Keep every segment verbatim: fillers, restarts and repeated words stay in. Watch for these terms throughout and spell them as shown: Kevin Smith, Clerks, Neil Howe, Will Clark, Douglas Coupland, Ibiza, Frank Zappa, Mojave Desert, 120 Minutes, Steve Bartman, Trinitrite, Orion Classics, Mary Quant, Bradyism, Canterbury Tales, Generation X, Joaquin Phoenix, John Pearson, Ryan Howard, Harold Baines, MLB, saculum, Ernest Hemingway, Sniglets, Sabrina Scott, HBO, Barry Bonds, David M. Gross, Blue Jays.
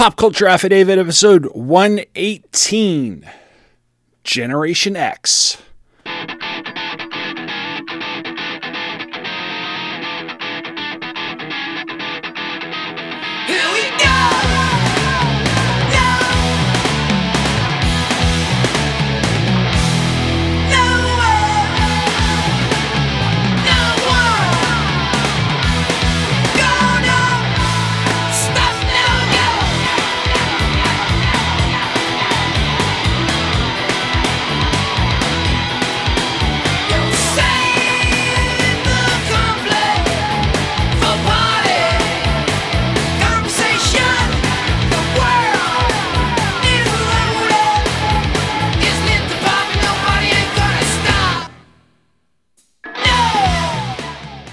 Pop Culture Affidavit, episode one eighteen, Generation X.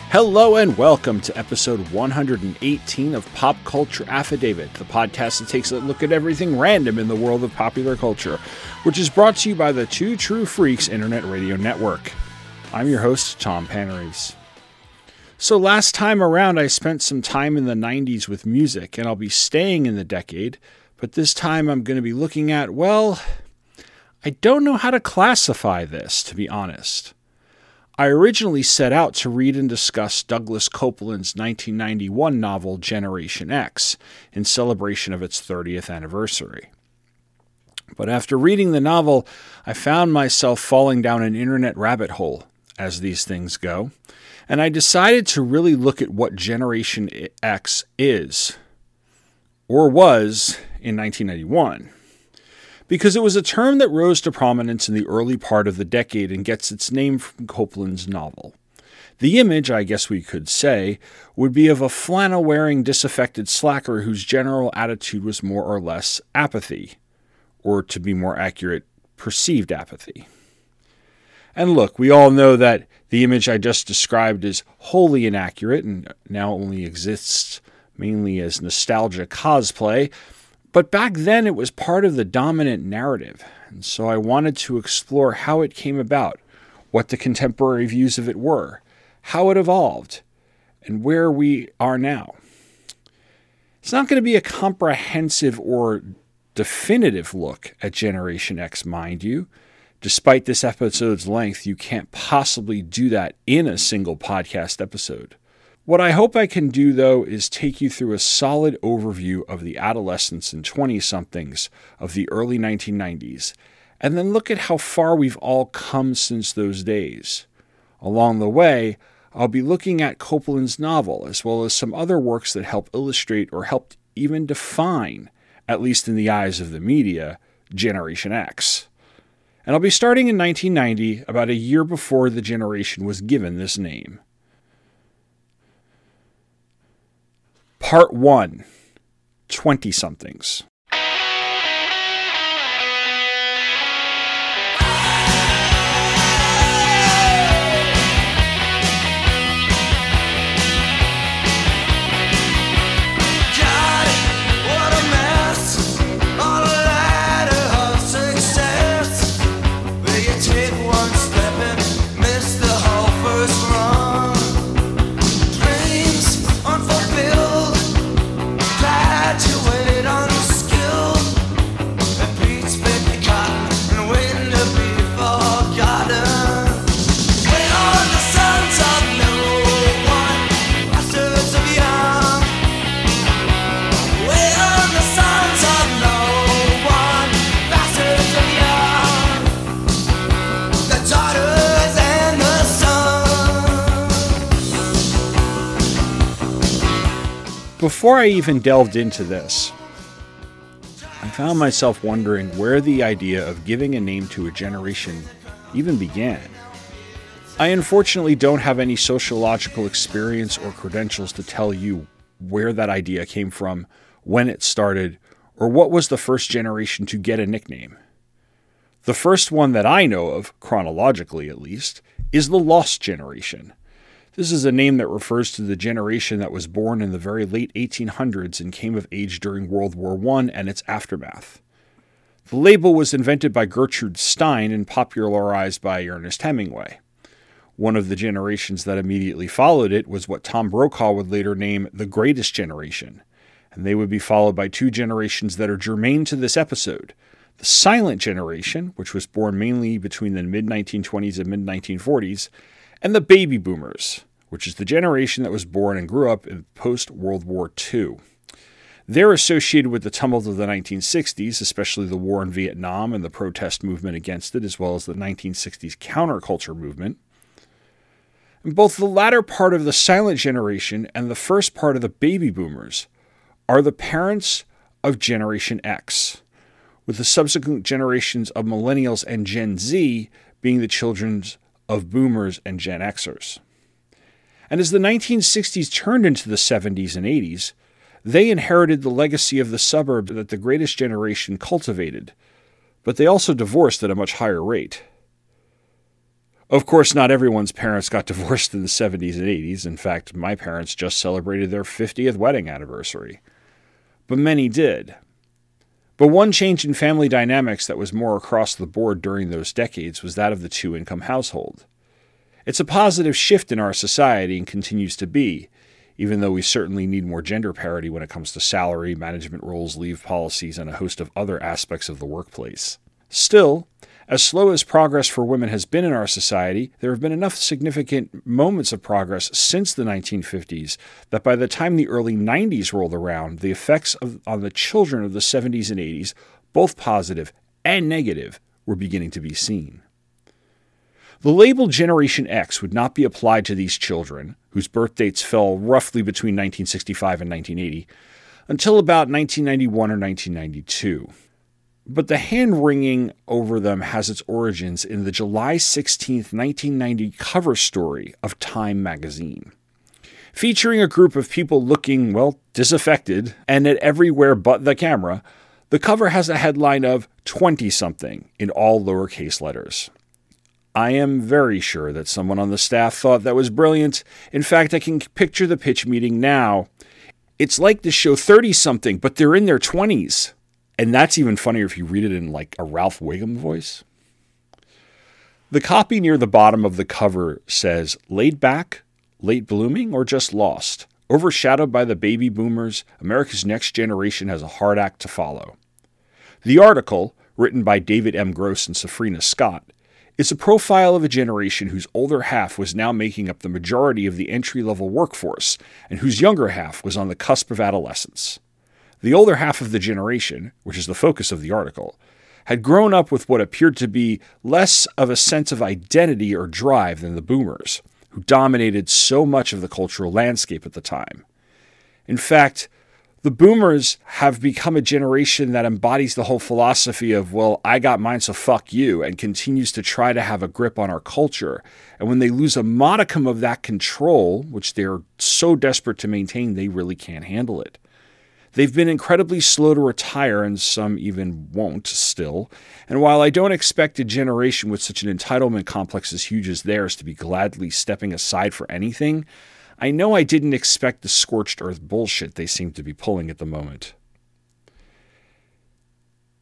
Hello and welcome to episode one hundred eighteen of Pop Culture Affidavit, the podcast that takes a look at everything random in the world of popular culture, which is brought to you by the Two True Freaks Internet Radio Network. I'm your host, Tom Panneries. So last time around, I spent some time in the nineties with music, and I'll be staying in the decade, but this time I'm going to be looking at, well, I don't know how to classify this, to be honest. I originally set out to read and discuss Douglas Coupland's nineteen ninety-one novel Generation X in celebration of its thirtieth anniversary. But after reading the novel, I found myself falling down an internet rabbit hole, as these things go, and I decided to really look at what Generation X is, or was, in nineteen ninety-one. Because it was a term that rose to prominence in the early part of the decade and gets its name from Coupland's novel. The image, I guess we could say, would be of a flannel-wearing, disaffected slacker whose general attitude was more or less apathy, or to be more accurate, perceived apathy. And look, we all know that the image I just described is wholly inaccurate and now only exists mainly as nostalgia cosplay, but back then it was part of the dominant narrative, and so I wanted to explore how it came about, what the contemporary views of it were, how it evolved, and where we are now. It's not going to be a comprehensive or definitive look at Generation X, mind you. Despite this episode's length, you can't possibly do that in a single podcast episode. What I hope I can do, though, is take you through a solid overview of the adolescents and twenty-somethings of the early nineteen nineties, and then look at how far we've all come since those days. Along the way, I'll be looking at Coupland's novel, as well as some other works that help illustrate or helped even define, at least in the eyes of the media, Generation X. And I'll be starting in nineteen ninety, about a year before the generation was given this name. Part one, twenty-somethings. Before I even delved into this, I found myself wondering where the idea of giving a name to a generation even began. I unfortunately don't have any sociological experience or credentials to tell you where that idea came from, when it started, or what was the first generation to get a nickname. The first one that I know of, chronologically at least, is the Lost Generation. This is a name that refers to the generation that was born in the very late eighteen hundreds and came of age during World War One and its aftermath. The label was invented by Gertrude Stein and popularized by Ernest Hemingway. One of the generations that immediately followed it was what Tom Brokaw would later name the Greatest Generation, and they would be followed by two generations that are germane to this episode. The Silent Generation, which was born mainly between the mid nineteen twenties and mid nineteen forties, and the Baby Boomers, which is the generation that was born and grew up in post-World War Two. They're associated with the tumult of the nineteen sixties, especially the war in Vietnam and the protest movement against it, as well as the nineteen sixties counterculture movement. And both the latter part of the Silent Generation and the first part of the Baby Boomers are the parents of Generation X, with the subsequent generations of Millennials and Gen Z being the children of Boomers and Gen Xers. And as the nineteen sixties turned into the seventies and eighties, they inherited the legacy of the suburb that the greatest generation cultivated, but they also divorced at a much higher rate. Of course, not everyone's parents got divorced in the seventies and eighties. In fact, my parents just celebrated their fiftieth wedding anniversary. But many did. But one change in family dynamics that was more across the board during those decades was that of the two-income household. It's a positive shift in our society and continues to be, even though we certainly need more gender parity when it comes to salary, management roles, leave policies, and a host of other aspects of the workplace. Still, as slow as progress for women has been in our society, there have been enough significant moments of progress since the nineteen fifties that by the time the early nineties rolled around, the effects of, on the children of the seventies and eighties, both positive and negative, were beginning to be seen. The label Generation X would not be applied to these children, whose birth dates fell roughly between nineteen sixty-five and nineteen eighty, until about nineteen ninety-one or nineteen ninety-two. But the hand-wringing over them has its origins in the July sixteenth, nineteen ninety cover story of Time magazine, featuring a group of people looking, well, disaffected, and at everywhere but the camera. The cover has a headline of twenty-something in all lowercase letters. I am very sure that someone on the staff thought that was brilliant. In fact, I can picture the pitch meeting now. It's like the show thirty-something, but they're in their twenties. And that's even funnier if you read it in like a Ralph Wiggum voice. The copy near the bottom of the cover says, laid back, late blooming, or just lost. Overshadowed by the baby boomers, America's next generation has a hard act to follow. The article, written by David M. Gross and Sabrina Scott, it's a profile of a generation whose older half was now making up the majority of the entry-level workforce and whose younger half was on the cusp of adolescence. The older half of the generation, which is the focus of the article, had grown up with what appeared to be less of a sense of identity or drive than the boomers, who dominated so much of the cultural landscape at the time. In fact, the boomers have become a generation that embodies the whole philosophy of, well, I got mine, so fuck you, and continues to try to have a grip on our culture. And when they lose a modicum of that control, which they're so desperate to maintain, they really can't handle it. They've been incredibly slow to retire, and some even won't still. And while I don't expect a generation with such an entitlement complex as huge as theirs to be gladly stepping aside for anything, I know I didn't expect the scorched earth bullshit they seem to be pulling at the moment.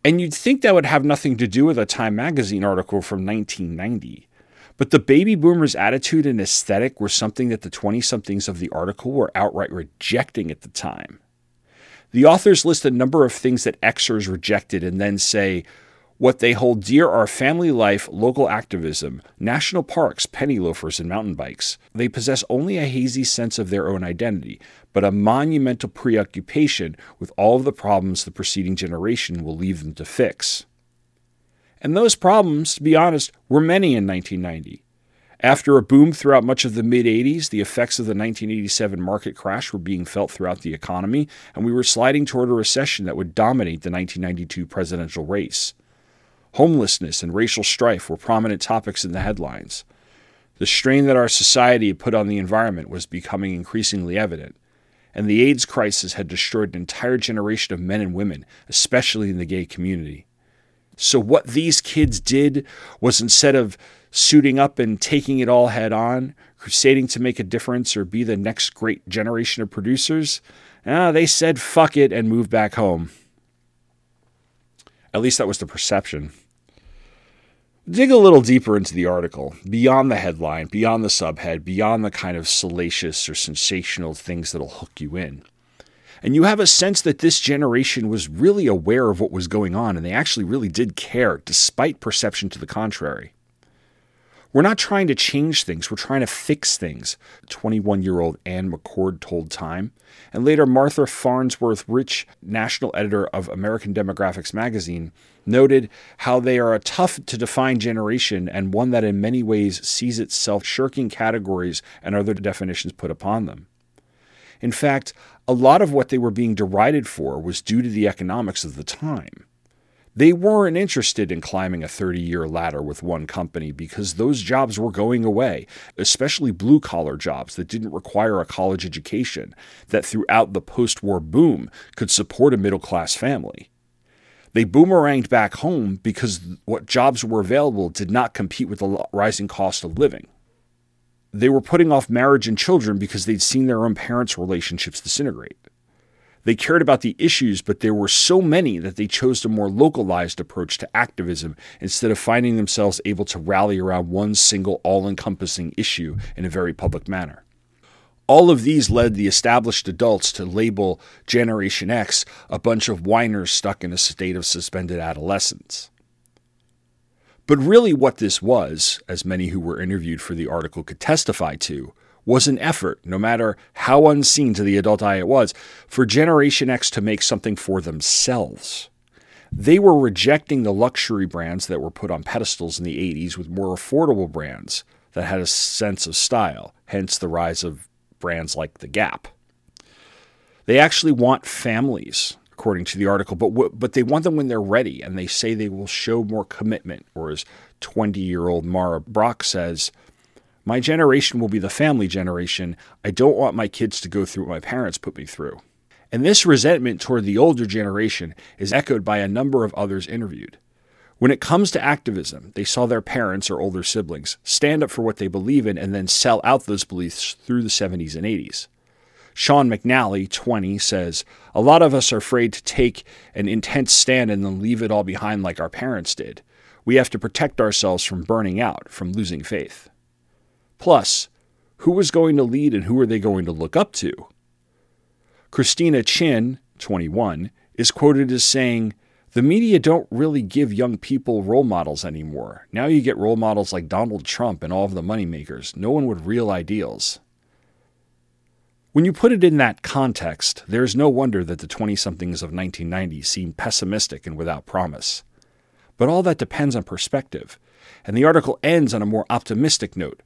And you'd think that would have nothing to do with a Time magazine article from nineteen ninety. But the baby boomers' attitude and aesthetic were something that the twenty-somethings of the article were outright rejecting at the time. The authors list a number of things that Xers rejected and then say, what they hold dear are family life, local activism, national parks, penny loafers, and mountain bikes. They possess only a hazy sense of their own identity, but a monumental preoccupation with all of the problems the preceding generation will leave them to fix. And those problems, to be honest, were many in nineteen ninety. After a boom throughout much of the mid-eighties, the effects of the nineteen eighty-seven market crash were being felt throughout the economy, and we were sliding toward a recession that would dominate the nineteen ninety-two presidential race. Homelessness and racial strife were prominent topics in the headlines. The strain that our society had put on the environment was becoming increasingly evident, and the AIDS crisis had destroyed an entire generation of men and women, especially in the gay community. So what these kids did was, instead of suiting up and taking it all head on, crusading to make a difference or be the next great generation of producers, ah, they said fuck it and moved back home. At least that was the perception. Dig a little deeper into the article, beyond the headline, beyond the subhead, beyond the kind of salacious or sensational things that'll hook you in. And you have a sense that this generation was really aware of what was going on, and they actually really did care, despite perception to the contrary. We're not trying to change things. We're trying to fix things, twenty-one-year-old Anne McCord told Time. And later, Martha Farnsworth Rich, national editor of American Demographics magazine, noted how they are a tough-to-define generation and one that in many ways sees itself shirking categories and other definitions put upon them. In fact, a lot of what they were being derided for was due to the economics of the time. They weren't interested in climbing a thirty-year ladder with one company because those jobs were going away, especially blue-collar jobs that didn't require a college education, that throughout the post-war boom could support a middle-class family. They boomeranged back home because what jobs were available did not compete with the rising cost of living. They were putting off marriage and children because they'd seen their own parents' relationships disintegrate. They cared about the issues, but there were so many that they chose a more localized approach to activism instead of finding themselves able to rally around one single all-encompassing issue in a very public manner. All of these led the established adults to label Generation X a bunch of whiners stuck in a state of suspended adolescence. But really what this was, as many who were interviewed for the article could testify to, was an effort, no matter how unseen to the adult eye it was, for Generation X to make something for themselves. They were rejecting the luxury brands that were put on pedestals in the eighties with more affordable brands that had a sense of style, hence the rise of brands like The Gap. They actually want families, according to the article, but w- but they want them when they're ready, and they say they will show more commitment, or as twenty-year-old Mara Brock says, "My generation will be the family generation. I don't want my kids to go through what my parents put me through." And this resentment toward the older generation is echoed by a number of others interviewed. When it comes to activism, they saw their parents or older siblings stand up for what they believe in and then sell out those beliefs through the seventies and eighties. Sean McNally, twenty, says, "A lot of us are afraid to take an intense stand and then leave it all behind like our parents did. We have to protect ourselves from burning out, from losing faith." Plus, who was going to lead and who are they going to look up to? Christina Chin, twenty-one, is quoted as saying, "The media don't really give young people role models anymore. Now you get role models like Donald Trump and all of the moneymakers, no one with real ideals." When you put it in that context, there's no wonder that the twenty-somethings of nineteen ninety seem pessimistic and without promise. But all that depends on perspective, and the article ends on a more optimistic note,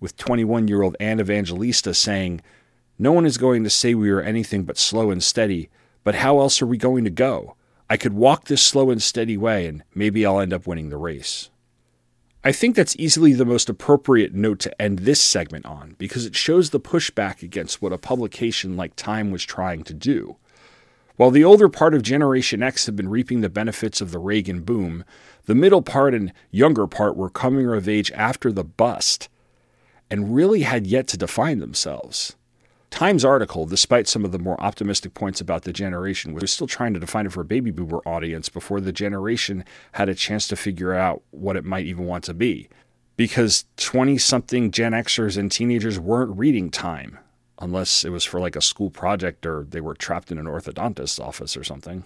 with twenty-one-year-old Anne Evangelista saying, "No one is going to say we are anything but slow and steady, but how else are we going to go? I could walk this slow and steady way, and maybe I'll end up winning the race." I think that's easily the most appropriate note to end this segment on, because it shows the pushback against what a publication like Time was trying to do. While the older part of Generation X had been reaping the benefits of the Reagan boom, the middle part and younger part were coming of age after the bust, and really had yet to define themselves. Time's article, despite some of the more optimistic points about the generation, was still trying to define it for a baby boomer audience before the generation had a chance to figure out what it might even want to be. Because twenty-something Gen Xers and teenagers weren't reading Time, unless it was for like a school project or they were trapped in an orthodontist's office or something.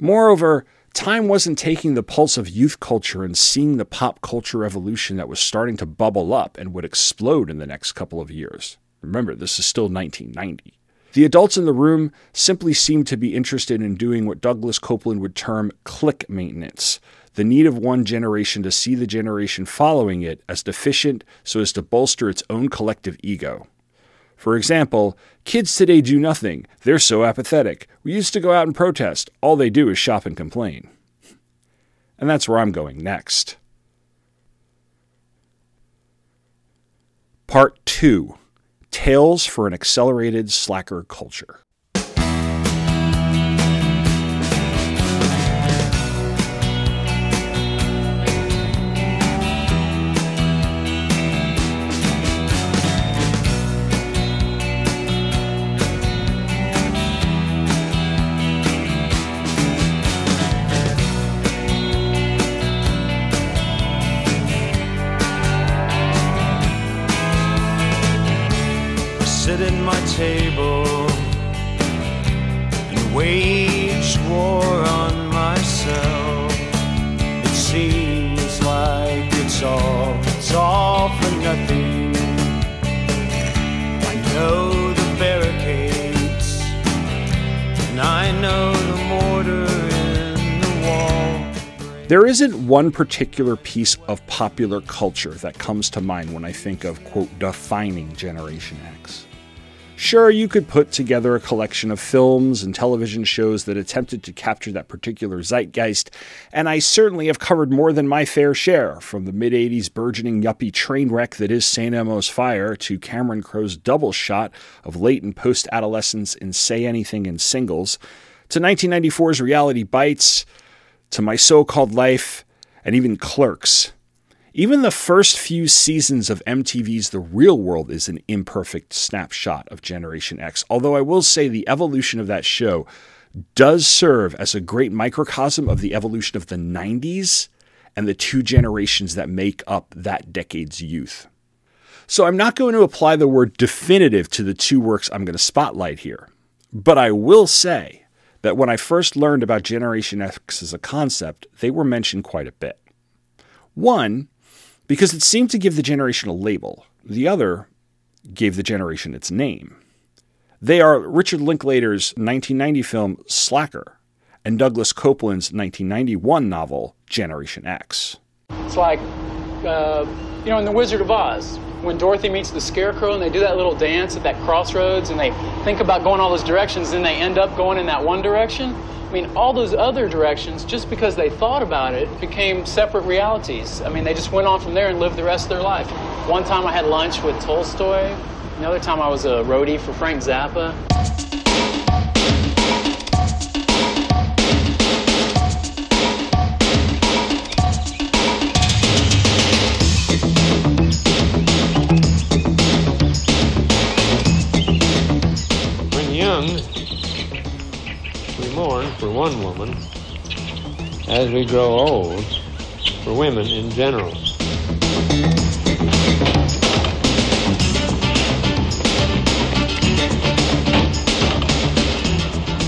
Moreover, Time wasn't taking the pulse of youth culture and seeing the pop culture revolution that was starting to bubble up and would explode in the next couple of years. Remember, this is still nineteen ninety. The adults in the room simply seemed to be interested in doing what Douglas Coupland would term clique maintenance, the need of one generation to see the generation following it as deficient so as to bolster its own collective ego. For example, "Kids today do nothing. They're so apathetic. We used to go out and protest. All they do is shop and complain." And that's where I'm going next. Part two, Tales for an Accelerated Slacker Culture. Sit in my table, down a mortar in the wall. There isn't one particular piece of popular culture that comes to mind when I think of, quote, defining Generation X. Sure, you could put together a collection of films and television shows that attempted to capture that particular zeitgeist, and I certainly have covered more than my fair share, from the mid-eighties burgeoning yuppie train wreck that is Saint Elmo's Fire to Cameron Crowe's double shot of late and post-adolescence in Say Anything and Singles, to nineteen ninety-four's Reality Bites, to My So-Called Life, and even Clerks. Even the first few seasons of M T V's The Real World is an imperfect snapshot of Generation X, although I will say the evolution of that show does serve as a great microcosm of the evolution of the nineties and the two generations that make up that decade's youth. So I'm not going to apply the word definitive to the two works I'm going to spotlight here, but I will say that when I first learned about Generation X as a concept, they were mentioned quite a bit. One, because it seemed to give the generation a label. The other gave the generation its name. They are Richard Linklater's nineteen ninety film Slacker and Douglas Coupland's nineteen ninety-one novel Generation X. It's like, uh, you know, in The Wizard of Oz, when Dorothy meets the Scarecrow and they do that little dance at that crossroads and they think about going all those directions, then they end up going in that one direction. I mean, all those other directions, just because they thought about it, became separate realities. I mean, they just went on from there and lived the rest of their life. One time I had lunch with Tolstoy. Another time I was a roadie for Frank Zappa. For one woman, as we grow old, for women in general.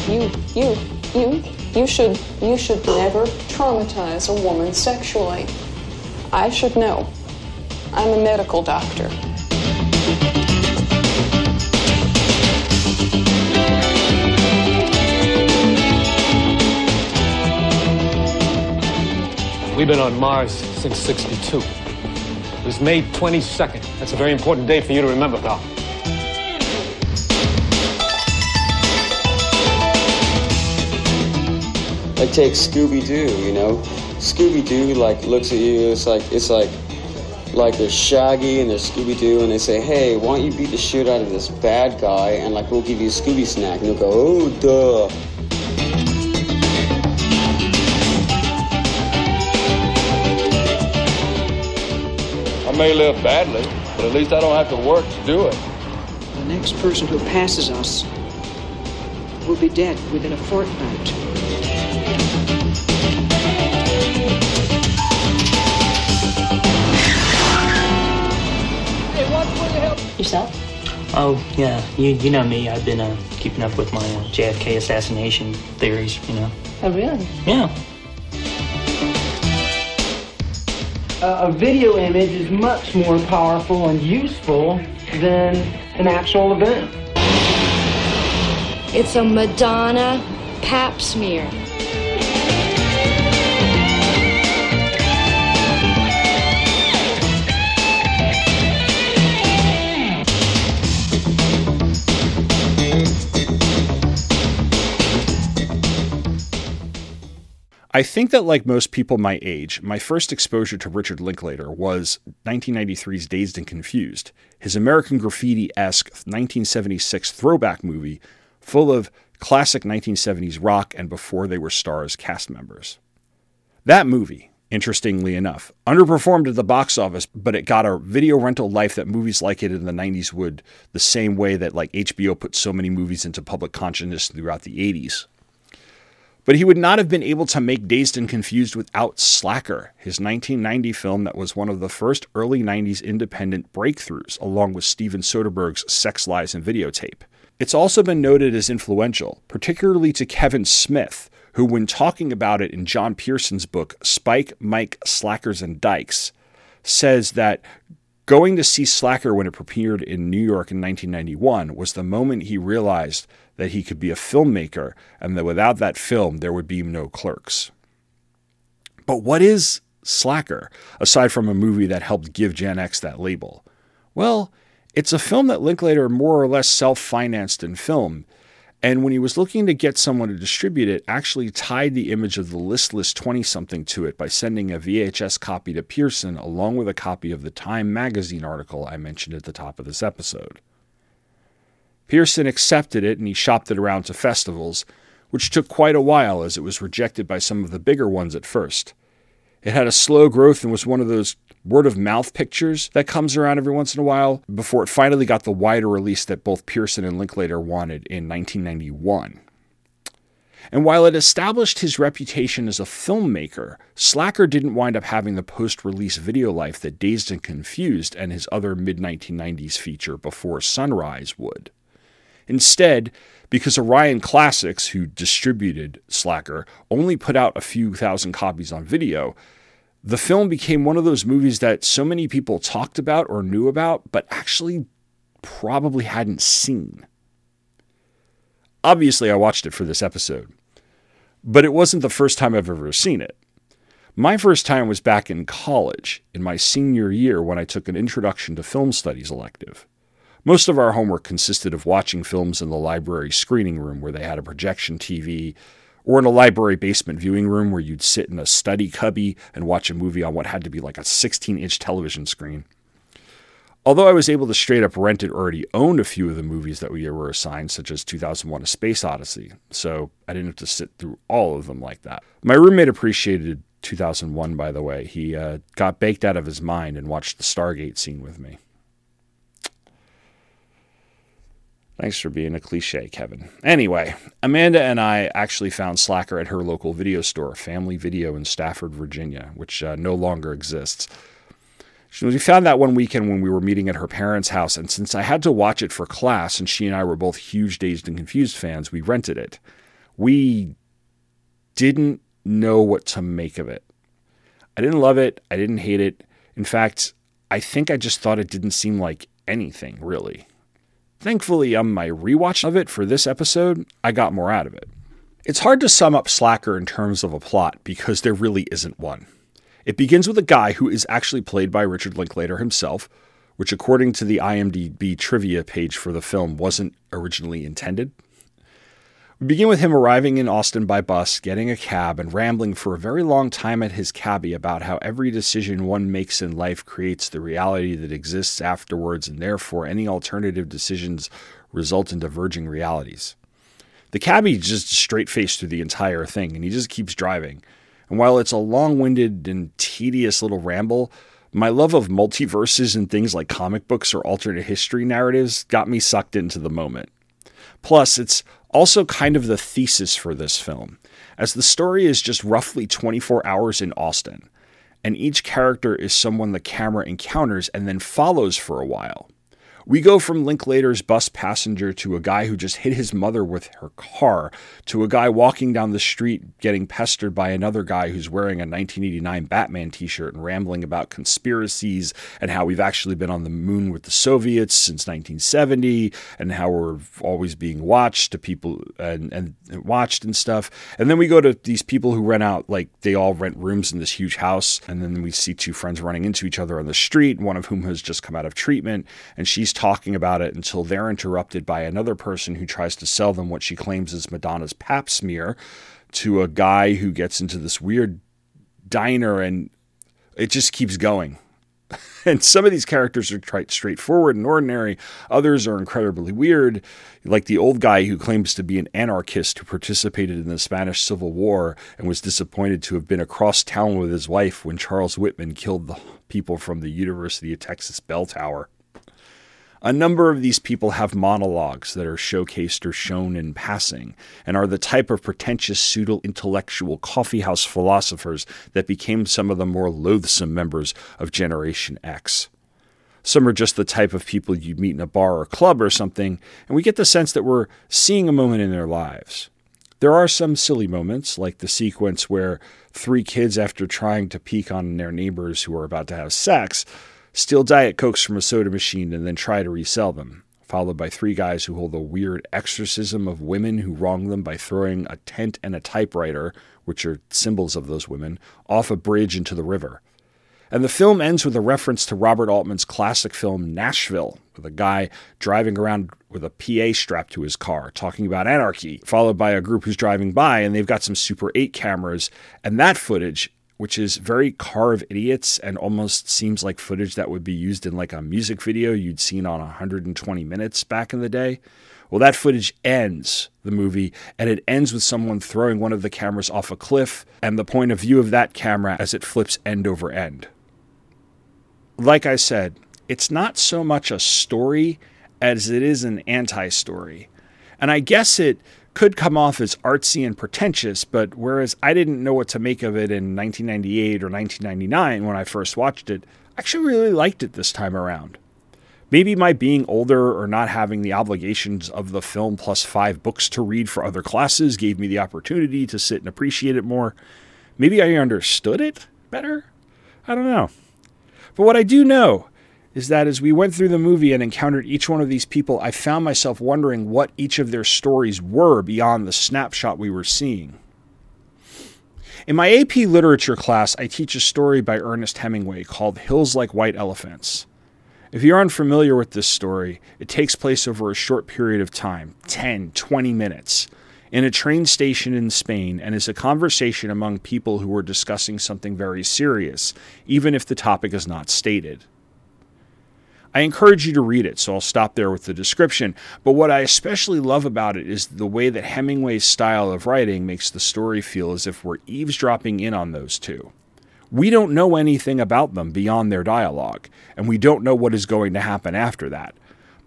You, you, you, you should, you should never traumatize a woman sexually. I should know. I'm a medical doctor. We've been on Mars since sixty-two. It was May twenty-second. That's a very important day for you to remember, pal. Like, take Scooby-Doo, you know? Scooby-Doo, like, looks at you, it's like, it's like, like they're Shaggy and they're Scooby-Doo, and they say, hey, why don't you beat the shit out of this bad guy, and, like, we'll give you a Scooby snack, and they'll go, oh, duh. I may live badly, but at least I don't have to work to do it. The next person who passes us will be dead within a fortnight. Hey, what will you help? Yourself? Oh, yeah. You you know me. I've been uh, keeping up with my uh, J F K assassination theories, you know. Oh, really? Yeah. A video image is much more powerful and useful than an actual event. It's a Madonna pap smear. I think that, like most people my age, my first exposure to Richard Linklater was nineteen ninety-three's Dazed and Confused, his American Graffiti-esque nineteen seventy-six throwback movie full of classic nineteen seventies rock and Before They Were Stars cast members. That movie, interestingly enough, underperformed at the box office, but it got a video rental life that movies like it in the nineties would, the same way that like H B O put so many movies into public consciousness throughout the eighties. But he would not have been able to make Dazed and Confused without Slacker, his nineteen ninety film that was one of the first early nineties independent breakthroughs, along with Steven Soderbergh's Sex, Lies, and Videotape. It's also been noted as influential, particularly to Kevin Smith, who, when talking about it in John Pearson's book, Spike, Mike, Slackers, and Dykes, says that going to see Slacker when it premiered in New York in nineteen ninety-one was the moment he realized that he could be a filmmaker and that without that film, there would be no Clerks. But what is Slacker, aside from a movie that helped give Gen X that label? Well, it's a film that Linklater more or less self-financed and filmed, and when he was looking to get someone to distribute it, actually tied the image of the listless twenty-something to it by sending a V H S copy to Pearson along with a copy of the Time magazine article I mentioned at the top of this episode. Pearson accepted it and he shopped it around to festivals, which took quite a while as it was rejected by some of the bigger ones at first. It had a slow growth and was one of those word-of-mouth pictures that comes around every once in a while before it finally got the wider release that both Pearson and Linklater wanted in nineteen ninety-one. And while it established his reputation as a filmmaker, Slacker didn't wind up having the post-release video life that Dazed and Confused and his other mid nineteen nineties feature Before Sunrise would. Instead, because Orion Classics, who distributed Slacker, only put out a few thousand copies on video, the film became one of those movies that so many people talked about or knew about, but actually probably hadn't seen. Obviously, I watched it for this episode, but it wasn't the first time I've ever seen it. My first time was back in college, in my senior year, when I took an Introduction to Film Studies elective. Most of our homework consisted of watching films in the library screening room where they had a projection T V, or in a library basement viewing room where you'd sit in a study cubby and watch a movie on what had to be like a sixteen-inch television screen. Although I was able to straight up rent it, already owned a few of the movies that we were assigned, such as two thousand one: A Space Odyssey, so I didn't have to sit through all of them like that. My roommate appreciated two thousand one, by the way. He uh, got baked out of his mind and watched the Stargate scene with me. Thanks for being a cliche, Kevin. Anyway, Amanda and I actually found Slacker at her local video store, Family Video in Stafford, Virginia, which uh, no longer exists. We found that one weekend when we were meeting at her parents' house, and since I had to watch it for class, and she and I were both huge Dazed and Confused fans, we rented it. We didn't know what to make of it. I didn't love it. I didn't hate it. In fact, I think I just thought it didn't seem like anything, really. Thankfully, on my rewatch of it for this episode, I got more out of it. It's hard to sum up Slacker in terms of a plot because there really isn't one. It begins with a guy who is actually played by Richard Linklater himself, which according to the I M D B trivia page for the film wasn't originally intended. We begin with him arriving in Austin by bus, getting a cab, and rambling for a very long time at his cabbie about how every decision one makes in life creates the reality that exists afterwards, and therefore any alternative decisions result in diverging realities. The cabbie just straight-faced through the entire thing, and he just keeps driving. And while it's a long-winded and tedious little ramble, my love of multiverses and things like comic books or alternate history narratives got me sucked into the moment. Plus, it's also kind of the thesis for this film, as the story is just roughly twenty-four hours in Austin, and each character is someone the camera encounters and then follows for a while. We go from Linklater's bus passenger to a guy who just hit his mother with her car, to a guy walking down the street getting pestered by another guy who's wearing a nineteen eighty-nine Batman t-shirt and rambling about conspiracies and how we've actually been on the moon with the Soviets since nineteen seventy and how we're always being watched to people and, and, and watched and stuff. And then we go to these people who rent out, like they all rent rooms in this huge house. And then we see two friends running into each other on the street, one of whom has just come out of treatment, and she's talking about it until they're interrupted by another person who tries to sell them what she claims is Madonna's pap smear to a guy who gets into this weird diner, and it just keeps going. And some of these characters are quite straightforward and ordinary. Others are incredibly weird, like the old guy who claims to be an anarchist who participated in the Spanish Civil War and was disappointed to have been across town with his wife when Charles Whitman killed the people from the University of Texas bell tower. A number of these people have monologues that are showcased or shown in passing and are the type of pretentious pseudo-intellectual coffeehouse philosophers that became some of the more loathsome members of Generation X. Some are just the type of people you'd meet in a bar or club or something, and we get the sense that we're seeing a moment in their lives. There are some silly moments, like the sequence where three kids, after trying to peek on their neighbors who are about to have sex, steal Diet Cokes from a soda machine and then try to resell them. followed by three guys who hold a weird exorcism of women who wrong them by throwing a tent and a typewriter, which are symbols of those women, off a bridge into the river. And the film ends with a reference to Robert Altman's classic film Nashville, with a guy driving around with a P A strapped to his car talking about anarchy, followed by a group who's driving by and they've got some Super eight cameras. And that footage, which is very car of idiots and almost seems like footage that would be used in like a music video you'd seen on one hundred twenty minutes back in the day. Well, that footage ends the movie, and it ends with someone throwing one of the cameras off a cliff and the point of view of that camera as it flips end over end. Like I said, it's not so much a story as it is an anti-story. And I guess it could come off as artsy and pretentious, but whereas I didn't know what to make of it in nineteen ninety-eight or nineteen ninety-nine when I first watched it, I actually really liked it this time around. Maybe my being older or not having the obligations of the film plus five books to read for other classes gave me the opportunity to sit and appreciate it more. Maybe I understood it better? I don't know. But what I do know is that as we went through the movie and encountered each one of these people, I found myself wondering what each of their stories were beyond the snapshot we were seeing. In my A P literature class, I teach a story by Ernest Hemingway called Hills Like White Elephants. If you're unfamiliar with this story, it takes place over a short period of time, ten, twenty minutes, in a train station in Spain, and is a conversation among people who are discussing something very serious, even if the topic is not stated. I encourage you to read it, so I'll stop there with the description. But what I especially love about it is the way that Hemingway's style of writing makes the story feel as if we're eavesdropping in on those two. We don't know anything about them beyond their dialogue, and we don't know what is going to happen after that.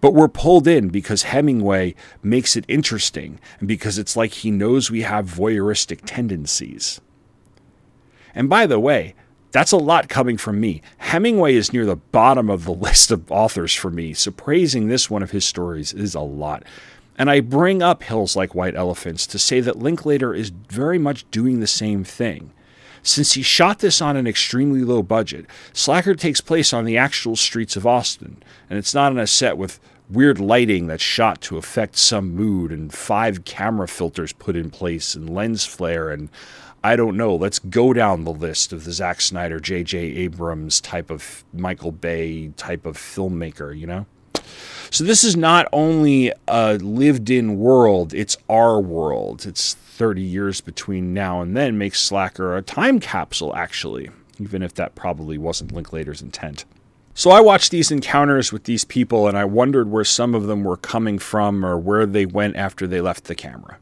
But we're pulled in because Hemingway makes it interesting, and because it's like he knows we have voyeuristic tendencies. And by the way, that's a lot coming from me. Hemingway is near the bottom of the list of authors for me, so praising this one of his stories is a lot. And I bring up Hills Like White Elephants to say that Linklater is very much doing the same thing. Since he shot this on an extremely low budget, Slacker takes place on the actual streets of Austin, and it's not on a set with weird lighting that's shot to affect some mood and five camera filters put in place and lens flare and I don't know, let's go down the list of the Zack Snyder, J J Abrams type of Michael Bay type of filmmaker, you know? So this is not only a lived-in world, it's our world. It's thirty years between now and then makes Slacker a time capsule, actually, even if that probably wasn't Linklater's intent. So I watched these encounters with these people, and I wondered where some of them were coming from or where they went after they left the camera.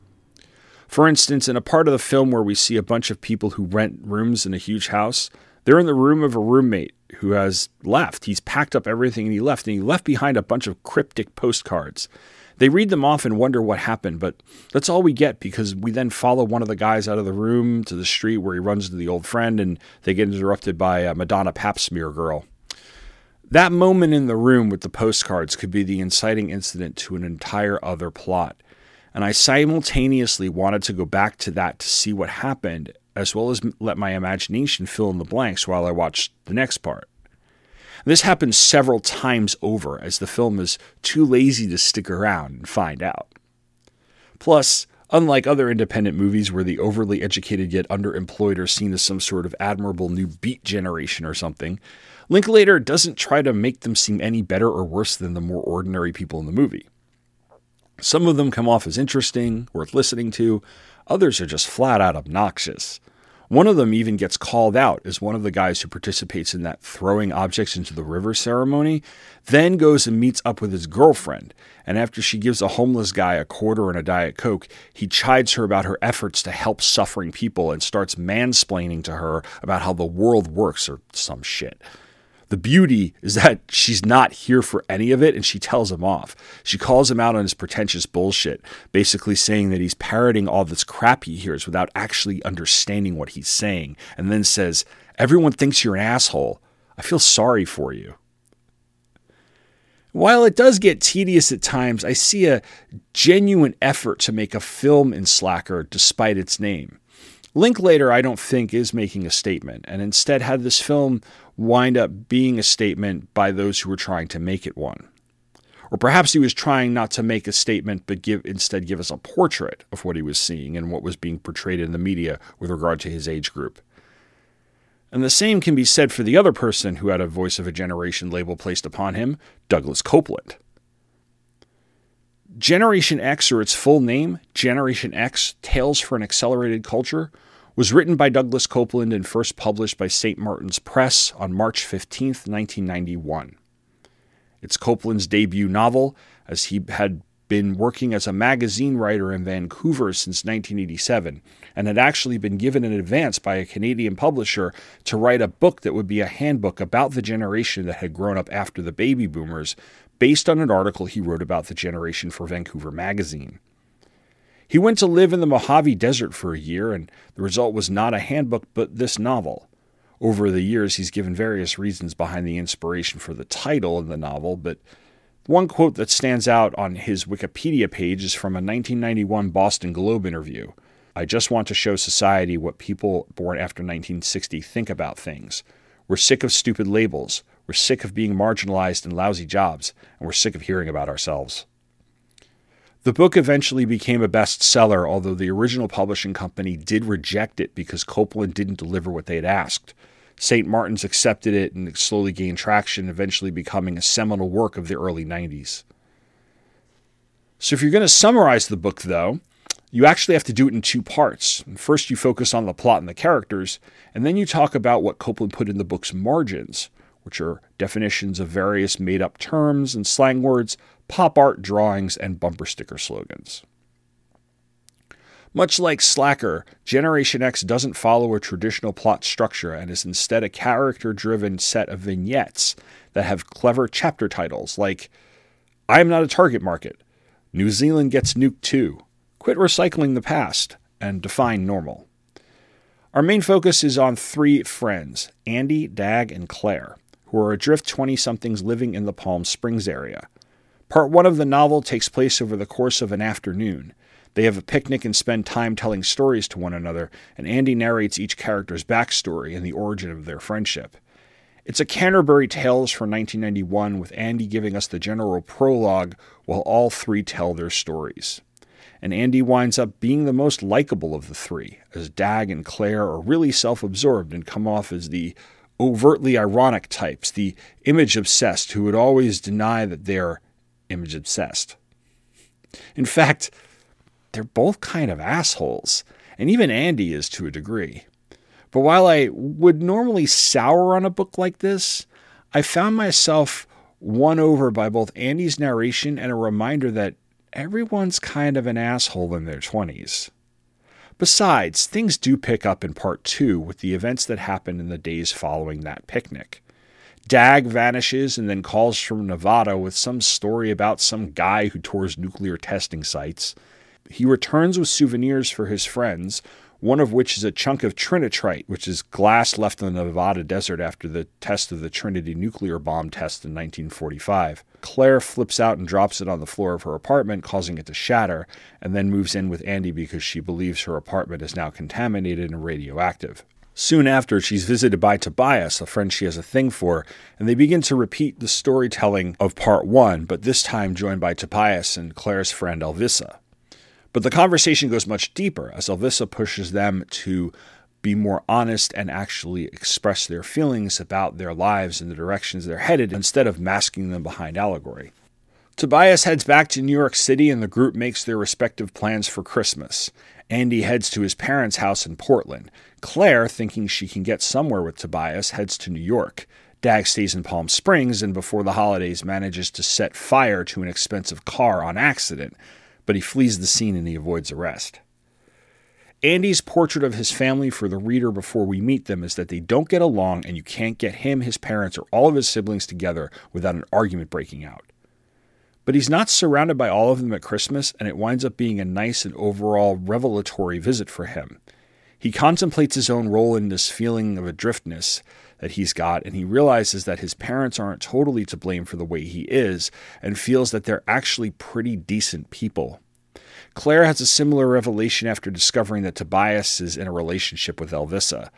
For instance, in a part of the film where we see a bunch of people who rent rooms in a huge house, they're in the room of a roommate who has left. He's packed up everything and he left, and he left behind a bunch of cryptic postcards. They read them off and wonder what happened, but that's all we get because we then follow one of the guys out of the room to the street where he runs into the old friend, and they get interrupted by a Madonna pap smear girl. That moment in the room with the postcards could be the inciting incident to an entire other plot. And I simultaneously wanted to go back to that to see what happened, as well as let my imagination fill in the blanks while I watched the next part. This happens several times over, as the film is too lazy to stick around and find out. Plus, unlike other independent movies where the overly educated yet underemployed are seen as some sort of admirable new beat generation or something, Linklater doesn't try to make them seem any better or worse than the more ordinary people in the movie. Some of them come off as interesting, worth listening to. Others are just flat out obnoxious. One of them even gets called out as one of the guys who participates in that throwing objects into the river ceremony, then goes and meets up with his girlfriend. And after she gives a homeless guy a quarter and a Diet Coke, he chides her about her efforts to help suffering people and starts mansplaining to her about how the world works or some shit. The beauty is that she's not here for any of it, and she tells him off. She calls him out on his pretentious bullshit, basically saying that he's parroting all this crap he hears without actually understanding what he's saying, and then says, "Everyone thinks you're an asshole. I feel sorry for you." While it does get tedious at times, I see a genuine effort to make a film in Slacker despite its name. Linklater, I don't think, is making a statement, and instead had this film wind up being a statement by those who were trying to make it one. Or perhaps he was trying not to make a statement, but give instead give us a portrait of what he was seeing and what was being portrayed in the media with regard to his age group. And the same can be said for the other person who had a voice of a generation label placed upon him, Douglas Coupland. Generation X, or its full name, Generation X, Tales for an Accelerated Culture, was written by Douglas Coupland and first published by Saint Martin's Press on March fifteenth, nineteen ninety-one. It's Coupland's debut novel, as he had been working as a magazine writer in Vancouver since nineteen eighty-seven, and had actually been given an advance by a Canadian publisher to write a book that would be a handbook about the generation that had grown up after the baby boomers, based on an article he wrote about the generation for Vancouver magazine. He went to live in the Mojave Desert for a year, and the result was not a handbook, but this novel. Over the years, he's given various reasons behind the inspiration for the title of the novel, but one quote that stands out on his Wikipedia page is from a nineteen ninety-one Boston Globe interview. "I just want to show society what people born after nineteen sixty think about things. We're sick of stupid labels. We're sick of being marginalized in lousy jobs, and we're sick of hearing about ourselves." The book eventually became a bestseller, although the original publishing company did reject it because Coupland didn't deliver what they had asked. Saint Martin's accepted it and it slowly gained traction, eventually becoming a seminal work of the early nineties. So if you're going to summarize the book, though, you actually have to do it in two parts. First, you focus on the plot and the characters, and then you talk about what Coupland put in the book's margins, which are definitions of various made-up terms and slang words, pop art drawings, and bumper sticker slogans. Much like Slacker, Generation X doesn't follow a traditional plot structure and is instead a character-driven set of vignettes that have clever chapter titles like "I am not a target market," "New Zealand gets nuked too," "Quit recycling the past," and "Define normal." Our main focus is on three friends, Andy, Dag, and Claire, who are adrift twenty-somethings living in the Palm Springs area. Part one of the novel takes place over the course of an afternoon. They have a picnic and spend time telling stories to one another, and Andy narrates each character's backstory and the origin of their friendship. It's a Canterbury Tales from nineteen ninety-one, with Andy giving us the general prologue while all three tell their stories. And Andy winds up being the most likable of the three, as Dag and Claire are really self-absorbed and come off as the overtly ironic types, the image-obsessed who would always deny that they're image obsessed. In fact, they're both kind of assholes, and even Andy is to a degree. But while I would normally sour on a book like this, I found myself won over by both Andy's narration and a reminder that everyone's kind of an asshole in their twenties. Besides, things do pick up in part two with the events that happened in the days following that picnic. Dag vanishes and then calls from Nevada with some story about some guy who tours nuclear testing sites. He returns with souvenirs for his friends, one of which is a chunk of trinitrite, which is glass left in the Nevada desert after the test of the Trinity nuclear bomb test in nineteen forty-five. Claire flips out and drops it on the floor of her apartment, causing it to shatter, and then moves in with Andy because she believes her apartment is now contaminated and radioactive. Soon after, she's visited by Tobias, a friend she has a thing for, and they begin to repeat the storytelling of part one, but this time joined by Tobias and Claire's friend Elvisa. But the conversation goes much deeper, as Elvisa pushes them to be more honest and actually express their feelings about their lives and the directions they're headed, instead of masking them behind allegory. Tobias heads back to New York City, and the group makes their respective plans for Christmas. Andy heads to his parents' house in Portland. Claire, thinking she can get somewhere with Tobias, heads to New York. Dag stays in Palm Springs and before the holidays manages to set fire to an expensive car on accident, but he flees the scene and he avoids arrest. Andy's portrait of his family for the reader before we meet them is that they don't get along, and you can't get him, his parents, or all of his siblings together without an argument breaking out. But he's not surrounded by all of them at Christmas, and it winds up being a nice and overall revelatory visit for him. He contemplates his own role in this feeling of adriftness that he's got, and he realizes that his parents aren't totally to blame for the way he is, and feels that they're actually pretty decent people. Claire has a similar revelation after discovering that Tobias is in a relationship with Elvisa.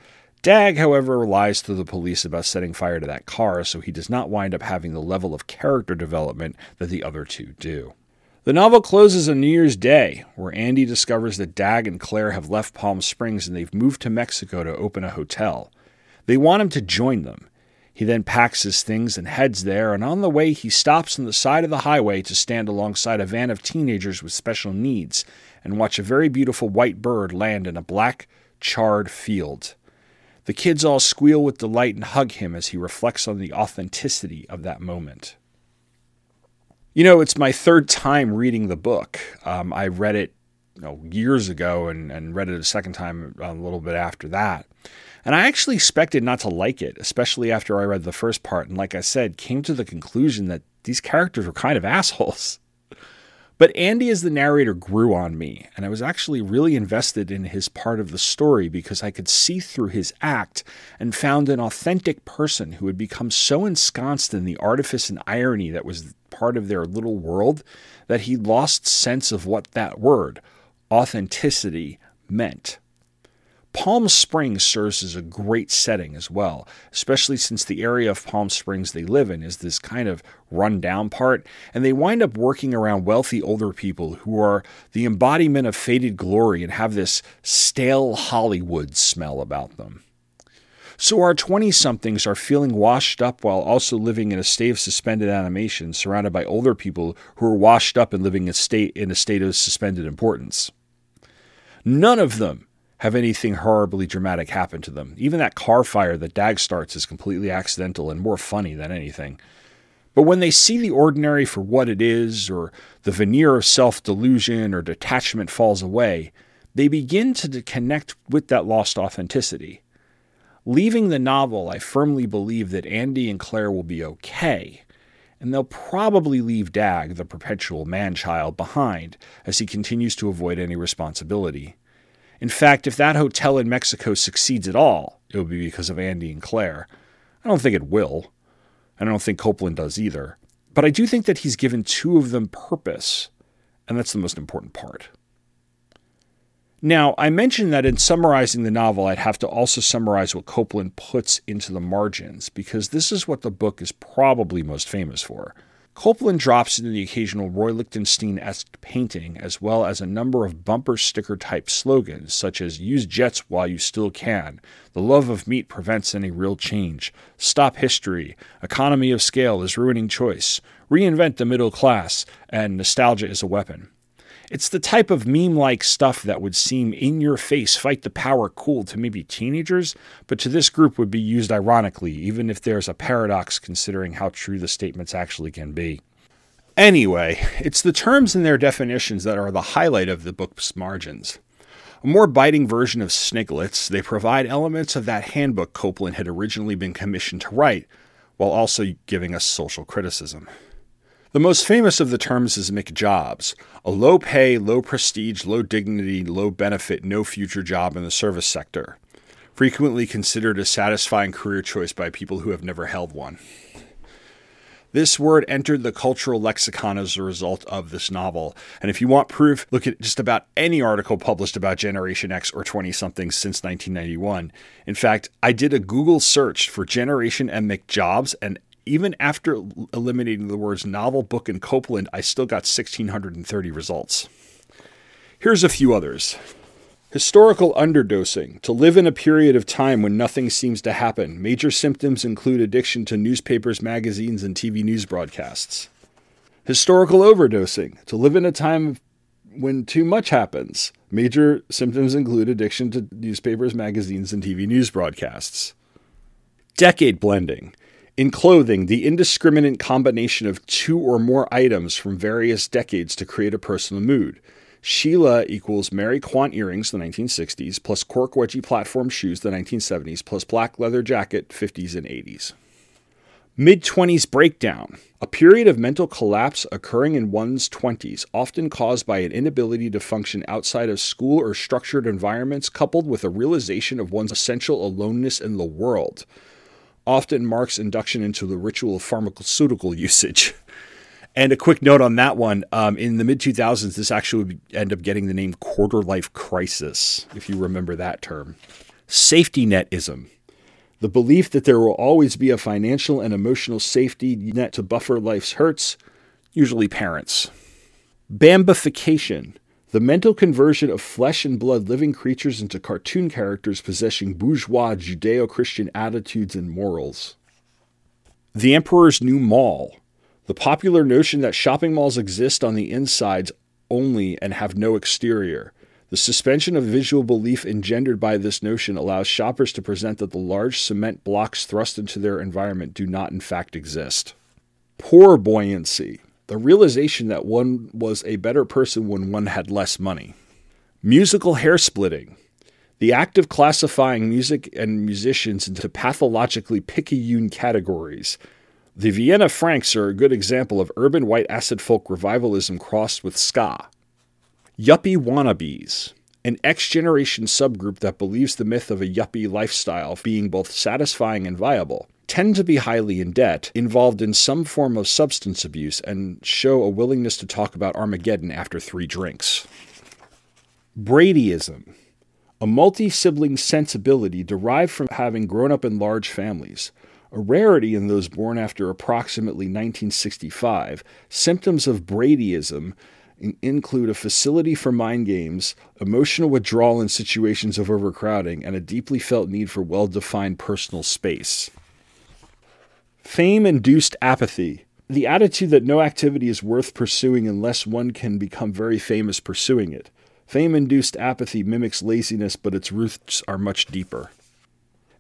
Dag, however, lies to the police about setting fire to that car, so he does not wind up having the level of character development that the other two do. The novel closes on New Year's Day, where Andy discovers that Dag and Claire have left Palm Springs and they've moved to Mexico to open a hotel. They want him to join them. He then packs his things and heads there, and on the way he stops on the side of the highway to stand alongside a van of teenagers with special needs and watch a very beautiful white bird land in a black, charred field. The kids all squeal with delight and hug him as he reflects on the authenticity of that moment. You know, it's my third time reading the book. Um, I read it you know, years ago and, and read it a second time a little bit after that. And I actually expected not to like it, especially after I read the first part. And like I said, came to the conclusion that these characters were kind of assholes. But Andy as the narrator grew on me, and I was actually really invested in his part of the story because I could see through his act and found an authentic person who had become so ensconced in the artifice and irony that was part of their little world that he lost sense of what that word, authenticity, meant. Palm Springs serves as a great setting as well, especially since the area of Palm Springs they live in is this kind of run-down part, and they wind up working around wealthy older people who are the embodiment of faded glory and have this stale Hollywood smell about them. So our twenty-somethings are feeling washed up while also living in a state of suspended animation surrounded by older people who are washed up and living in a state, in a state of suspended importance. None of them have anything horribly dramatic happen to them. Even that car fire that Dag starts is completely accidental and more funny than anything. But when they see the ordinary for what it is, or the veneer of self-delusion or detachment falls away, they begin to connect with that lost authenticity. Leaving the novel, I firmly believe that Andy and Claire will be okay, and they'll probably leave Dag, the perpetual man-child, behind as he continues to avoid any responsibility. In fact, if that hotel in Mexico succeeds at all, it will be because of Andy and Claire. I don't think it will. I don't think Coupland does either. But I do think that he's given two of them purpose, and that's the most important part. Now, I mentioned that in summarizing the novel, I'd have to also summarize what Coupland puts into the margins, because this is what the book is probably most famous for. Coupland drops into the occasional Roy Lichtenstein-esque painting, as well as a number of bumper sticker-type slogans, such as "Use jets while you still can," "The love of meat prevents any real change," "Stop history," "Economy of scale is ruining choice," "Reinvent the middle class," and "Nostalgia is a weapon." It's the type of meme-like stuff that would seem in-your-face, fight-the-power cool to maybe teenagers, but to this group would be used ironically, even if there's a paradox considering how true the statements actually can be. Anyway, it's the terms and their definitions that are the highlight of the book's margins. A more biting version of Sniglets, they provide elements of that handbook Coupland had originally been commissioned to write, while also giving us social criticism. The most famous of the terms is McJobs, a low-pay, low-prestige, low-dignity, low-benefit, no-future job in the service sector, frequently considered a satisfying career choice by people who have never held one. This word entered the cultural lexicon as a result of this novel, and if you want proof, look at just about any article published about Generation X or twenty-somethings since nineteen ninety-one. In fact, I did a Google search for Generation and McJobs, and even after eliminating the words novel, book, and Coupland, I still got one thousand six hundred thirty results. Here's a few others. Historical underdosing, to live in a period of time when nothing seems to happen. Major symptoms include addiction to newspapers, magazines, and T V news broadcasts. Historical overdosing, to live in a time when too much happens. Major symptoms include addiction to newspapers, magazines, and T V news broadcasts. Decade blending. In clothing, the indiscriminate combination of two or more items from various decades to create a personal mood. Sheila equals Mary Quant earrings, the nineteen sixties, plus cork wedgie platform shoes, the nineteen seventies, plus black leather jacket, fifties and eighties. Mid-twenties breakdown. A period of mental collapse occurring in one's twenties, often caused by an inability to function outside of school or structured environments, coupled with a realization of one's essential aloneness in the world. Often marks induction into the ritual of pharmaceutical usage. And a quick note on that one, um, in the mid two thousands, this actually would end up getting the name quarter-life crisis, if you remember that term. safety netism, the belief that there will always be a financial and emotional safety net to buffer life's hurts, usually parents. Bambification, the mental conversion of flesh and blood living creatures into cartoon characters possessing bourgeois Judeo-Christian attitudes and morals. The Emperor's New Mall, the popular notion that shopping malls exist on the insides only and have no exterior. The suspension of visual belief engendered by this notion allows shoppers to present that the large cement blocks thrust into their environment do not in fact exist. Poor buoyancy, the realization that one was a better person when one had less money. Musical hair splitting, the act of classifying music and musicians into pathologically picayune categories. The Vienna Franks are a good example of urban white acid folk revivalism crossed with ska. Yuppie wannabes, an X-generation subgroup that believes the myth of a yuppie lifestyle being both satisfying and viable, tend to be highly in debt, involved in some form of substance abuse, and show a willingness to talk about Armageddon after three drinks. Bradyism, a multi-sibling sensibility derived from having grown up in large families. A rarity in those born after approximately nineteen sixty-five, symptoms of Bradyism include a facility for mind games, emotional withdrawal in situations of overcrowding, and a deeply felt need for well-defined personal space. Fame-induced apathy, the attitude that no activity is worth pursuing unless one can become very famous pursuing it. Fame-induced apathy mimics laziness, but its roots are much deeper.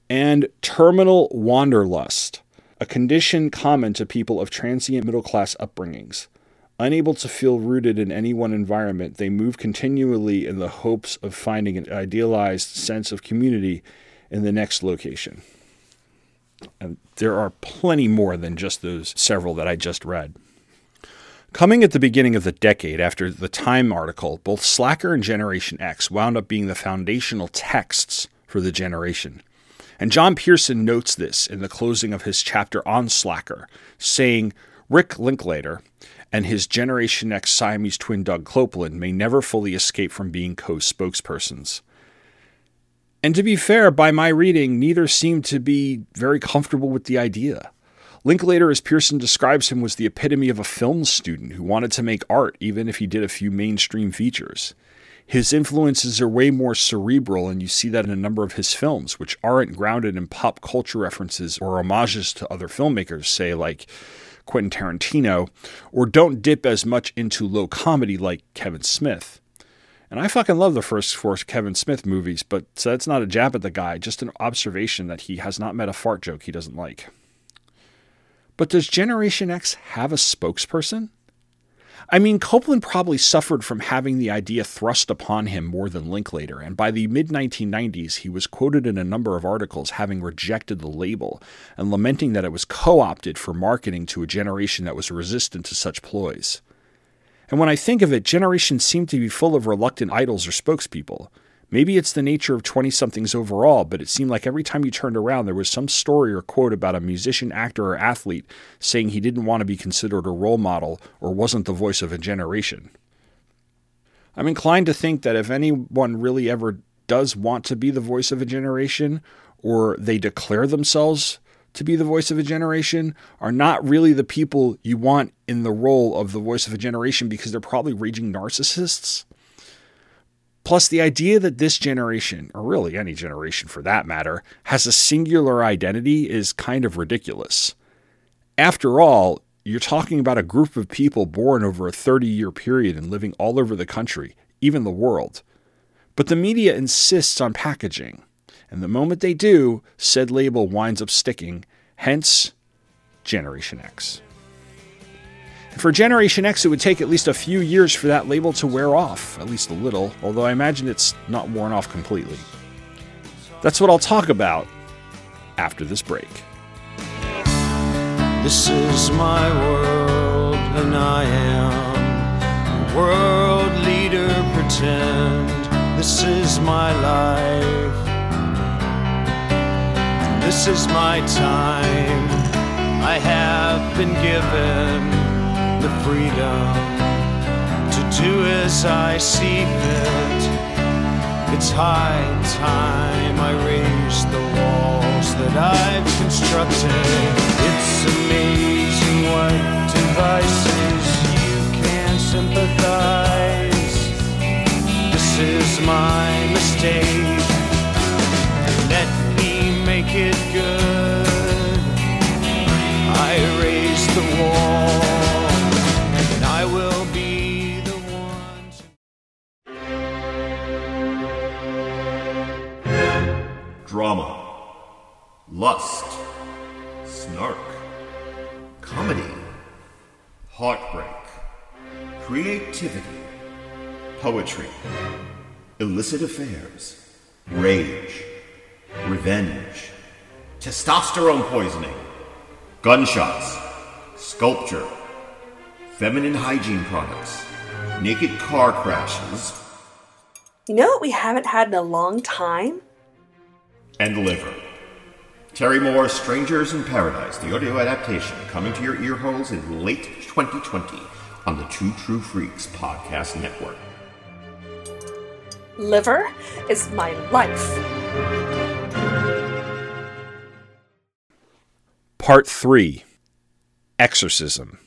And terminal wanderlust, a condition common to people of transient middle-class upbringings. Unable to feel rooted in any one environment, they move continually in the hopes of finding an idealized sense of community in the next location. And there are plenty more than just those several that I just read. Coming at the beginning of the decade after the Time article, both Slacker and Generation X wound up being the foundational texts for the generation. And John Pearson notes this in the closing of his chapter on Slacker, saying, Rick Linklater and his Generation X Siamese twin Doug Coupland may never fully escape from being co-spokespersons. And to be fair, by my reading, neither seemed to be very comfortable with the idea. Linklater, as Pearson describes him, was the epitome of a film student who wanted to make art even if he did a few mainstream features. His influences are way more cerebral, and you see that in a number of his films, which aren't grounded in pop culture references or homages to other filmmakers, say like Quentin Tarantino, or don't dip as much into low comedy like Kevin Smith. And I fucking love the first four Kevin Smith movies, but so that's not a jab at the guy, just an observation that he has not met a fart joke he doesn't like. But does Generation X have a spokesperson? I mean, Coupland probably suffered from having the idea thrust upon him more than Linklater, and by the mid nineteen nineties, he was quoted in a number of articles having rejected the label and lamenting that it was co-opted for marketing to a generation that was resistant to such ploys. And when I think of it, generations seem to be full of reluctant idols or spokespeople. Maybe it's the nature of twenty-somethings overall, but it seemed like every time you turned around, there was some story or quote about a musician, actor, or athlete saying he didn't want to be considered a role model or wasn't the voice of a generation. I'm inclined to think that if anyone really ever does want to be the voice of a generation, or they declare themselves to be the voice of a generation, are not really the people you want in the role of the voice of a generation because they're probably raging narcissists. Plus, the idea that this generation, or really any generation for that matter, has a singular identity is kind of ridiculous. After all, you're talking about a group of people born over a thirty-year period and living all over the country, even the world. But the media insists on packaging, and the moment they do, said label winds up sticking, hence Generation X. For Generation X, it would take at least a few years for that label to wear off, at least a little, although I imagine it's not worn off completely. That's what I'll talk about after this break. This is my world, and I am a world leader, pretend. This is my life, and this is my time. I have been given the freedom to do as I see fit. It's high time I raise the walls that I've constructed. It's amazing what devices you can sympathize. This is my mistake. Let me make it good. I raise the wall, and I will be. Drama, lust, snark, comedy, heartbreak, creativity, poetry, illicit affairs, rage, revenge, testosterone poisoning, gunshots, sculpture, feminine hygiene products, naked car crashes. You know what we haven't had in a long time? And liver. Terry Moore's Strangers in Paradise, the audio adaptation, coming to your earholes in late twenty twenty on the Two True Freaks podcast network. Liver is my life. Part three. Exorcism.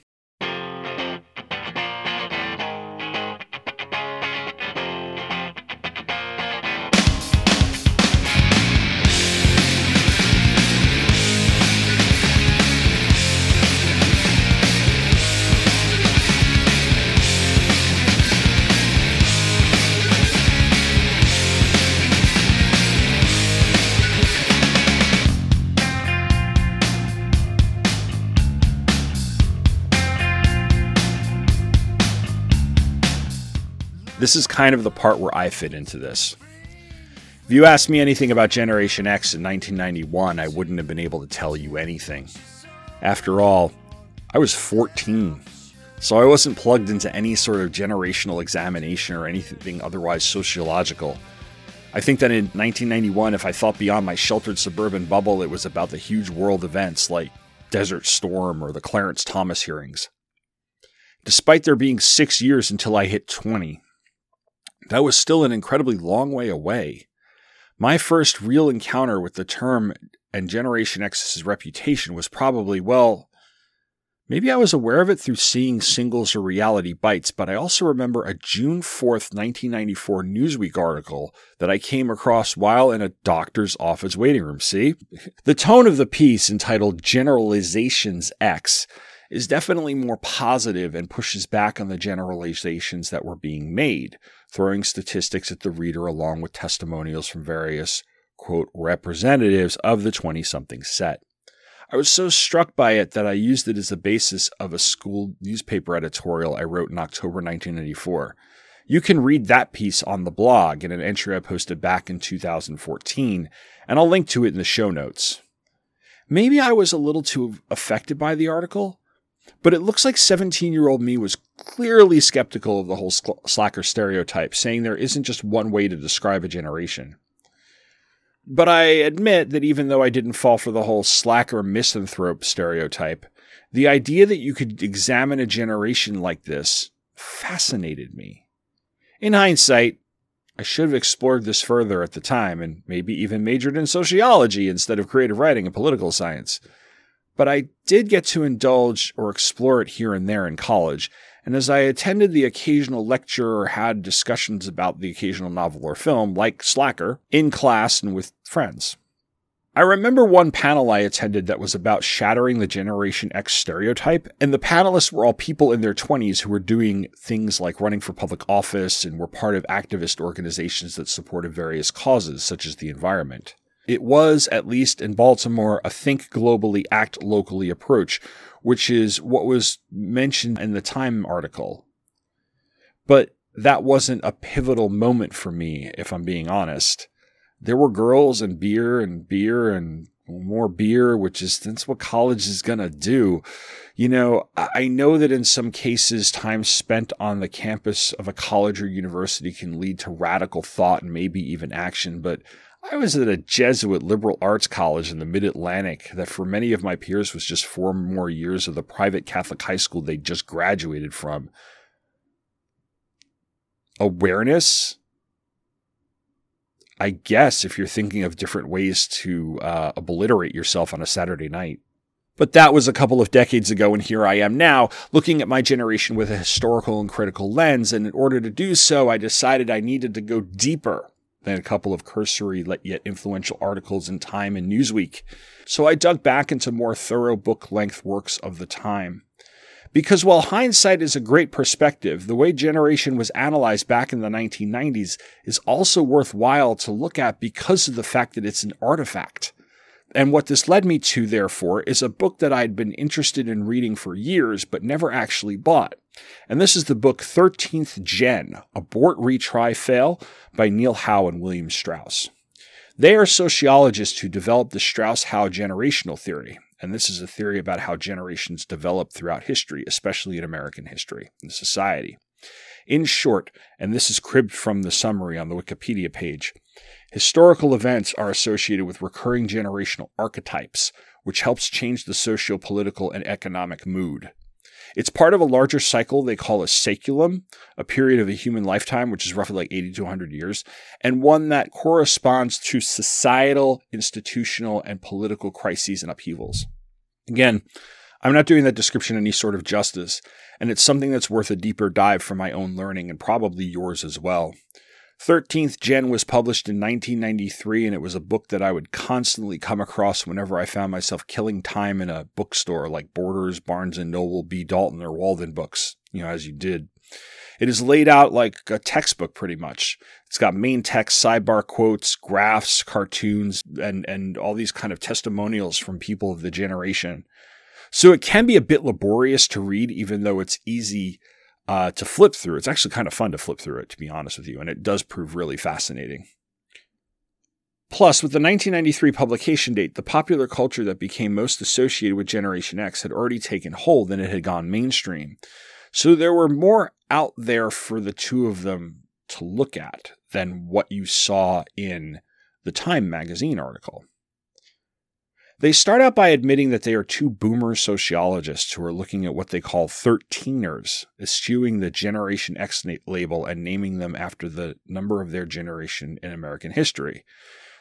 This is kind of the part where I fit into this. If you asked me anything about Generation X in nineteen ninety-one, I wouldn't have been able to tell you anything. After all, I was fourteen, so I wasn't plugged into any sort of generational examination or anything otherwise sociological. I think that in nineteen ninety-one, if I thought beyond my sheltered suburban bubble, it was about the huge world events like Desert Storm or the Clarence Thomas hearings. Despite there being six years until I hit twenty, that was still an incredibly long way away. My first real encounter with the term and Generation X's reputation was probably, well, maybe I was aware of it through seeing Singles or Reality Bites, but I also remember a June fourth, nineteen ninety-four Newsweek article that I came across while in a doctor's office waiting room, see? The tone of the piece, entitled Generalizations X, is definitely more positive and pushes back on the generalizations that were being made, throwing statistics at the reader along with testimonials from various, quote, representatives of the twenty-something set. I was so struck by it that I used it as the basis of a school newspaper editorial I wrote in October nineteen ninety-four. You can read that piece on the blog in an entry I posted back in two thousand fourteen, and I'll link to it in the show notes. Maybe I was a little too affected by the article, but it looks like seventeen-year-old me was clearly skeptical of the whole slacker stereotype, saying there isn't just one way to describe a generation. But I admit that even though I didn't fall for the whole slacker misanthrope stereotype, the idea that you could examine a generation like this fascinated me. In hindsight, I should have explored this further at the time and maybe even majored in sociology instead of creative writing and political science. But I did get to indulge or explore it here and there in college, and as I attended the occasional lecture or had discussions about the occasional novel or film, like Slacker, in class and with friends. I remember one panel I attended that was about shattering the Generation X stereotype, and the panelists were all people in their twenties who were doing things like running for public office and were part of activist organizations that supported various causes, such as the environment. It was, at least in Baltimore, a think globally, act locally approach, which is what was mentioned in the Time article. But that wasn't a pivotal moment for me, if I'm being honest. There were girls and beer and beer and more beer, which is that's what college is going to do. You know, I know that in some cases, time spent on the campus of a college or university can lead to radical thought and maybe even action, but I was at a Jesuit liberal arts college in the mid-Atlantic that for many of my peers was just four more years of the private Catholic high school they just graduated from. Awareness I guess, if you're thinking of different ways to uh, obliterate yourself on a Saturday night. But that was a couple of decades ago, and here I am now, looking at my generation with a historical and critical lens, and in order to do so, I decided I needed to go deeper than a couple of cursory yet influential articles in Time and Newsweek. So I dug back into more thorough book-length works of the time. Because while hindsight is a great perspective, the way generation was analyzed back in the nineteen nineties is also worthwhile to look at because of the fact that it's an artifact. And what this led me to, therefore, is a book that I'd been interested in reading for years but never actually bought. And this is the book thirteenth Gen, Abort, Retry, Fail by Neil Howe and William Strauss. They are sociologists who developed the Strauss-Howe generational theory. And this is a theory about how generations develop throughout history, especially in American history and society. In short, and this is cribbed from the summary on the Wikipedia page, historical events are associated with recurring generational archetypes, which helps change the socio-political and economic mood. It's part of a larger cycle they call a saculum, a period of a human lifetime, which is roughly like eighty to one hundred years, and one that corresponds to societal, institutional, and political crises and upheavals. Again, I'm not doing that description any sort of justice, and it's something that's worth a deeper dive for my own learning and probably yours as well. thirteenth Gen was published in nineteen ninety-three, and it was a book that I would constantly come across whenever I found myself killing time in a bookstore like Borders, Barnes and Noble, B. Dalton, or Walden Books, you know, as you did. It is laid out like a textbook pretty much. It's got main text, sidebar quotes, graphs, cartoons, and, and all these kind of testimonials from people of the generation. So it can be a bit laborious to read, even though it's easy Uh, to flip through. It's actually kind of fun to flip through it, to be honest with you, and it does prove really fascinating. Plus, with the nineteen ninety-three publication date, the popular culture that became most associated with Generation X had already taken hold and it had gone mainstream. So there were more out there for the two of them to look at than what you saw in the Time magazine article. They start out by admitting that they are two boomer sociologists who are looking at what they call thirteeners, eschewing the Generation X label and naming them after the number of their generation in American history.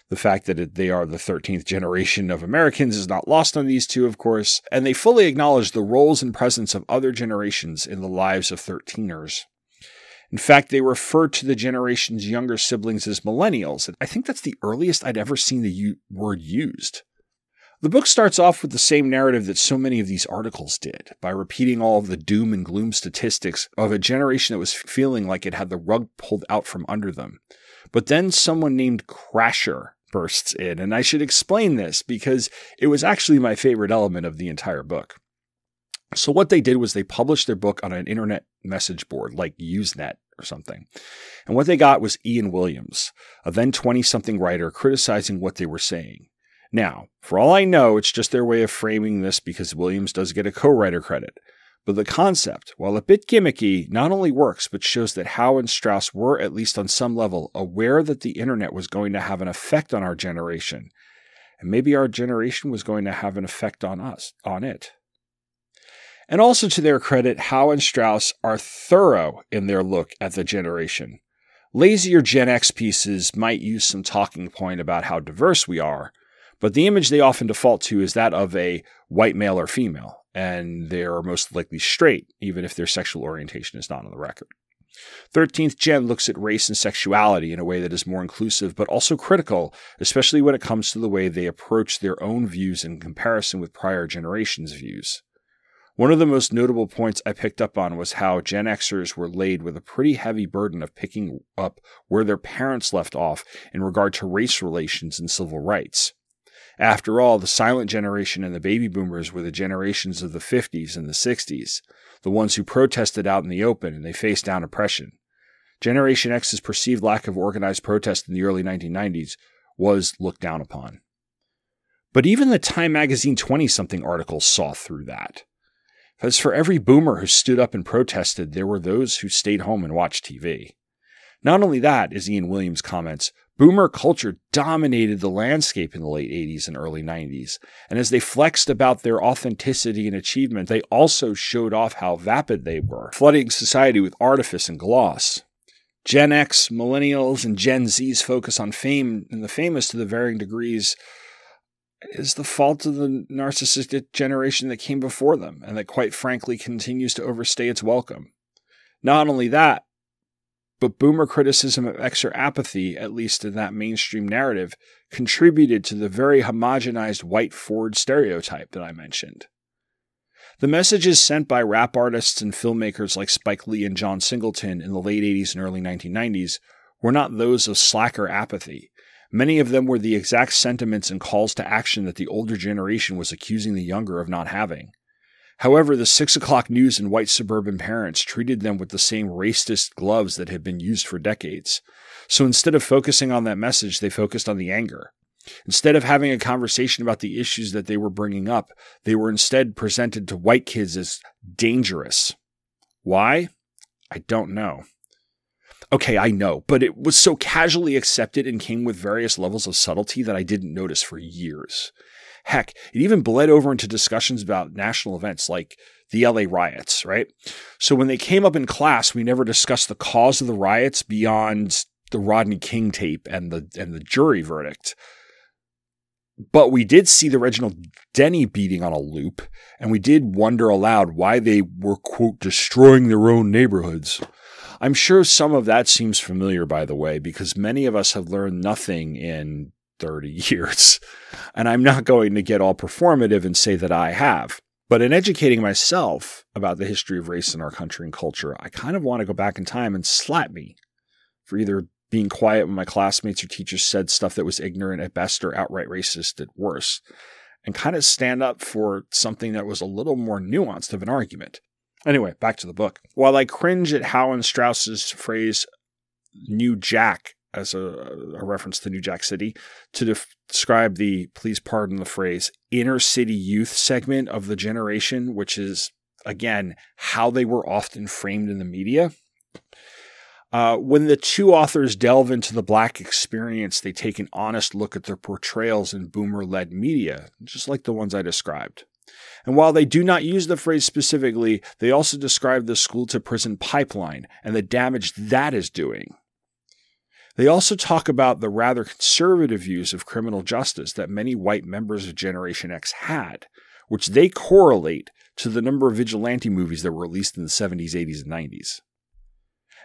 The fact that they are the thirteenth generation of Americans is not lost on these two, of course, and they fully acknowledge the roles and presence of other generations in the lives of thirteeners. In fact, they refer to the generation's younger siblings as millennials. I think that's the earliest I'd ever seen the u- word used. The book starts off with the same narrative that so many of these articles did, by repeating all of the doom and gloom statistics of a generation that was feeling like it had the rug pulled out from under them. But then someone named Crasher bursts in, and I should explain this because it was actually my favorite element of the entire book. So what they did was they published their book on an internet message board, like Usenet or something. And what they got was Ian Williams, a then twenty-something writer, criticizing what they were saying. Now, for all I know, it's just their way of framing this because Williams does get a co-writer credit. But the concept, while a bit gimmicky, not only works, but shows that Howe and Strauss were, at least on some level, aware that the internet was going to have an effect on our generation. And maybe our generation was going to have an effect on us, on it. And also to their credit, Howe and Strauss are thorough in their look at the generation. Lazier Gen X pieces might use some talking point about how diverse we are, but the image they often default to is that of a white male or female, and they're most likely straight, even if their sexual orientation is not on the record. thirteenth Gen looks at race and sexuality in a way that is more inclusive, but also critical, especially when it comes to the way they approach their own views in comparison with prior generations' views. One of the most notable points I picked up on was how Gen Xers were laid with a pretty heavy burden of picking up where their parents left off in regard to race relations and civil rights. After all, the silent generation and the baby boomers were the generations of the fifties and the sixties, the ones who protested out in the open and they faced down oppression. Generation X's perceived lack of organized protest in the early nineteen nineties was looked down upon. But even the Time magazine twenty-something article saw through that. As for every boomer who stood up and protested, there were those who stayed home and watched T V. Not only that, as Ian Williams comments, boomer culture dominated the landscape in the late eighties and early nineties, and as they flexed about their authenticity and achievement, they also showed off how vapid they were, flooding society with artifice and gloss. Gen X, millennials, and Gen Z's focus on fame and the famous to the varying degrees is the fault of the narcissistic generation that came before them and that, quite frankly, continues to overstay its welcome. Not only that, but boomer criticism of X or apathy, at least in that mainstream narrative, contributed to the very homogenized white Ford stereotype that I mentioned. The messages sent by rap artists and filmmakers like Spike Lee and John Singleton in the late eighties and early nineteen nineties were not those of slacker apathy. Many of them were the exact sentiments and calls to action that the older generation was accusing the younger of not having. However, the six o'clock news and white suburban parents treated them with the same racist gloves that had been used for decades. So instead of focusing on that message, they focused on the anger. Instead of having a conversation about the issues that they were bringing up, they were instead presented to white kids as dangerous. Why? I don't know. Okay, I know, but it was so casually accepted and came with various levels of subtlety that I didn't notice for years. Heck, it even bled over into discussions about national events like the L A riots, right? So when they came up in class, we never discussed the cause of the riots beyond the Rodney King tape and the and the jury verdict. But we did see the Reginald Denny beating on a loop, and we did wonder aloud why they were, quote, destroying their own neighborhoods. I'm sure some of that seems familiar, by the way, because many of us have learned nothing in thirty years, and I'm not going to get all performative and say that I have. But in educating myself about the history of race in our country and culture, I kind of want to go back in time and slap me for either being quiet when my classmates or teachers said stuff that was ignorant at best or outright racist at worst, and kind of stand up for something that was a little more nuanced of an argument. Anyway, back to the book. While I cringe at Howland Strauss's phrase, New Jack, as a, a reference to New Jack City, to def- describe the, please pardon the phrase, inner city youth segment of the generation, which is, again, how they were often framed in the media. Uh, when the two authors delve into the Black experience, they take an honest look at their portrayals in boomer-led media, just like the ones I described. And while they do not use the phrase specifically, they also describe the school-to-prison pipeline and the damage that is doing. They also talk about the rather conservative views of criminal justice that many white members of Generation X had, which they correlate to the number of vigilante movies that were released in the seventies, eighties, and nineties.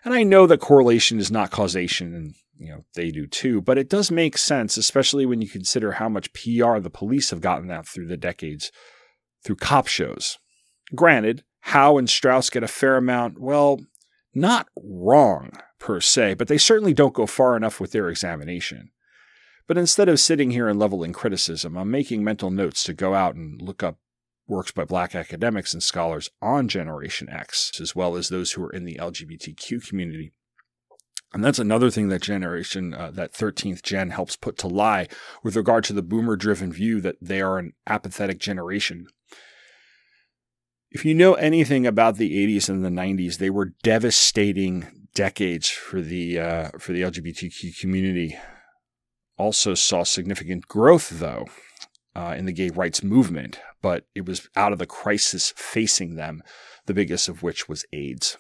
And I know that correlation is not causation, and you know they do too, but it does make sense, especially when you consider how much P R the police have gotten out through the decades through cop shows. Granted, Howe and Strauss get a fair amount, well, not wrong per se, but they certainly don't go far enough with their examination. But instead of sitting here and leveling criticism, I'm making mental notes to go out and look up works by Black academics and scholars on Generation X, as well as those who are in the L G B T Q community. And that's another thing that generation, uh, that thirteenth gen helps put to lie with regard to the boomer-driven view that they are an apathetic generation. If you know anything about the eighties and the nineties, they were devastating decades for the uh, for the L G B T Q community. Also saw significant growth, though, uh, in the gay rights movement, but it was out of the crisis facing them, the biggest of which was AIDS.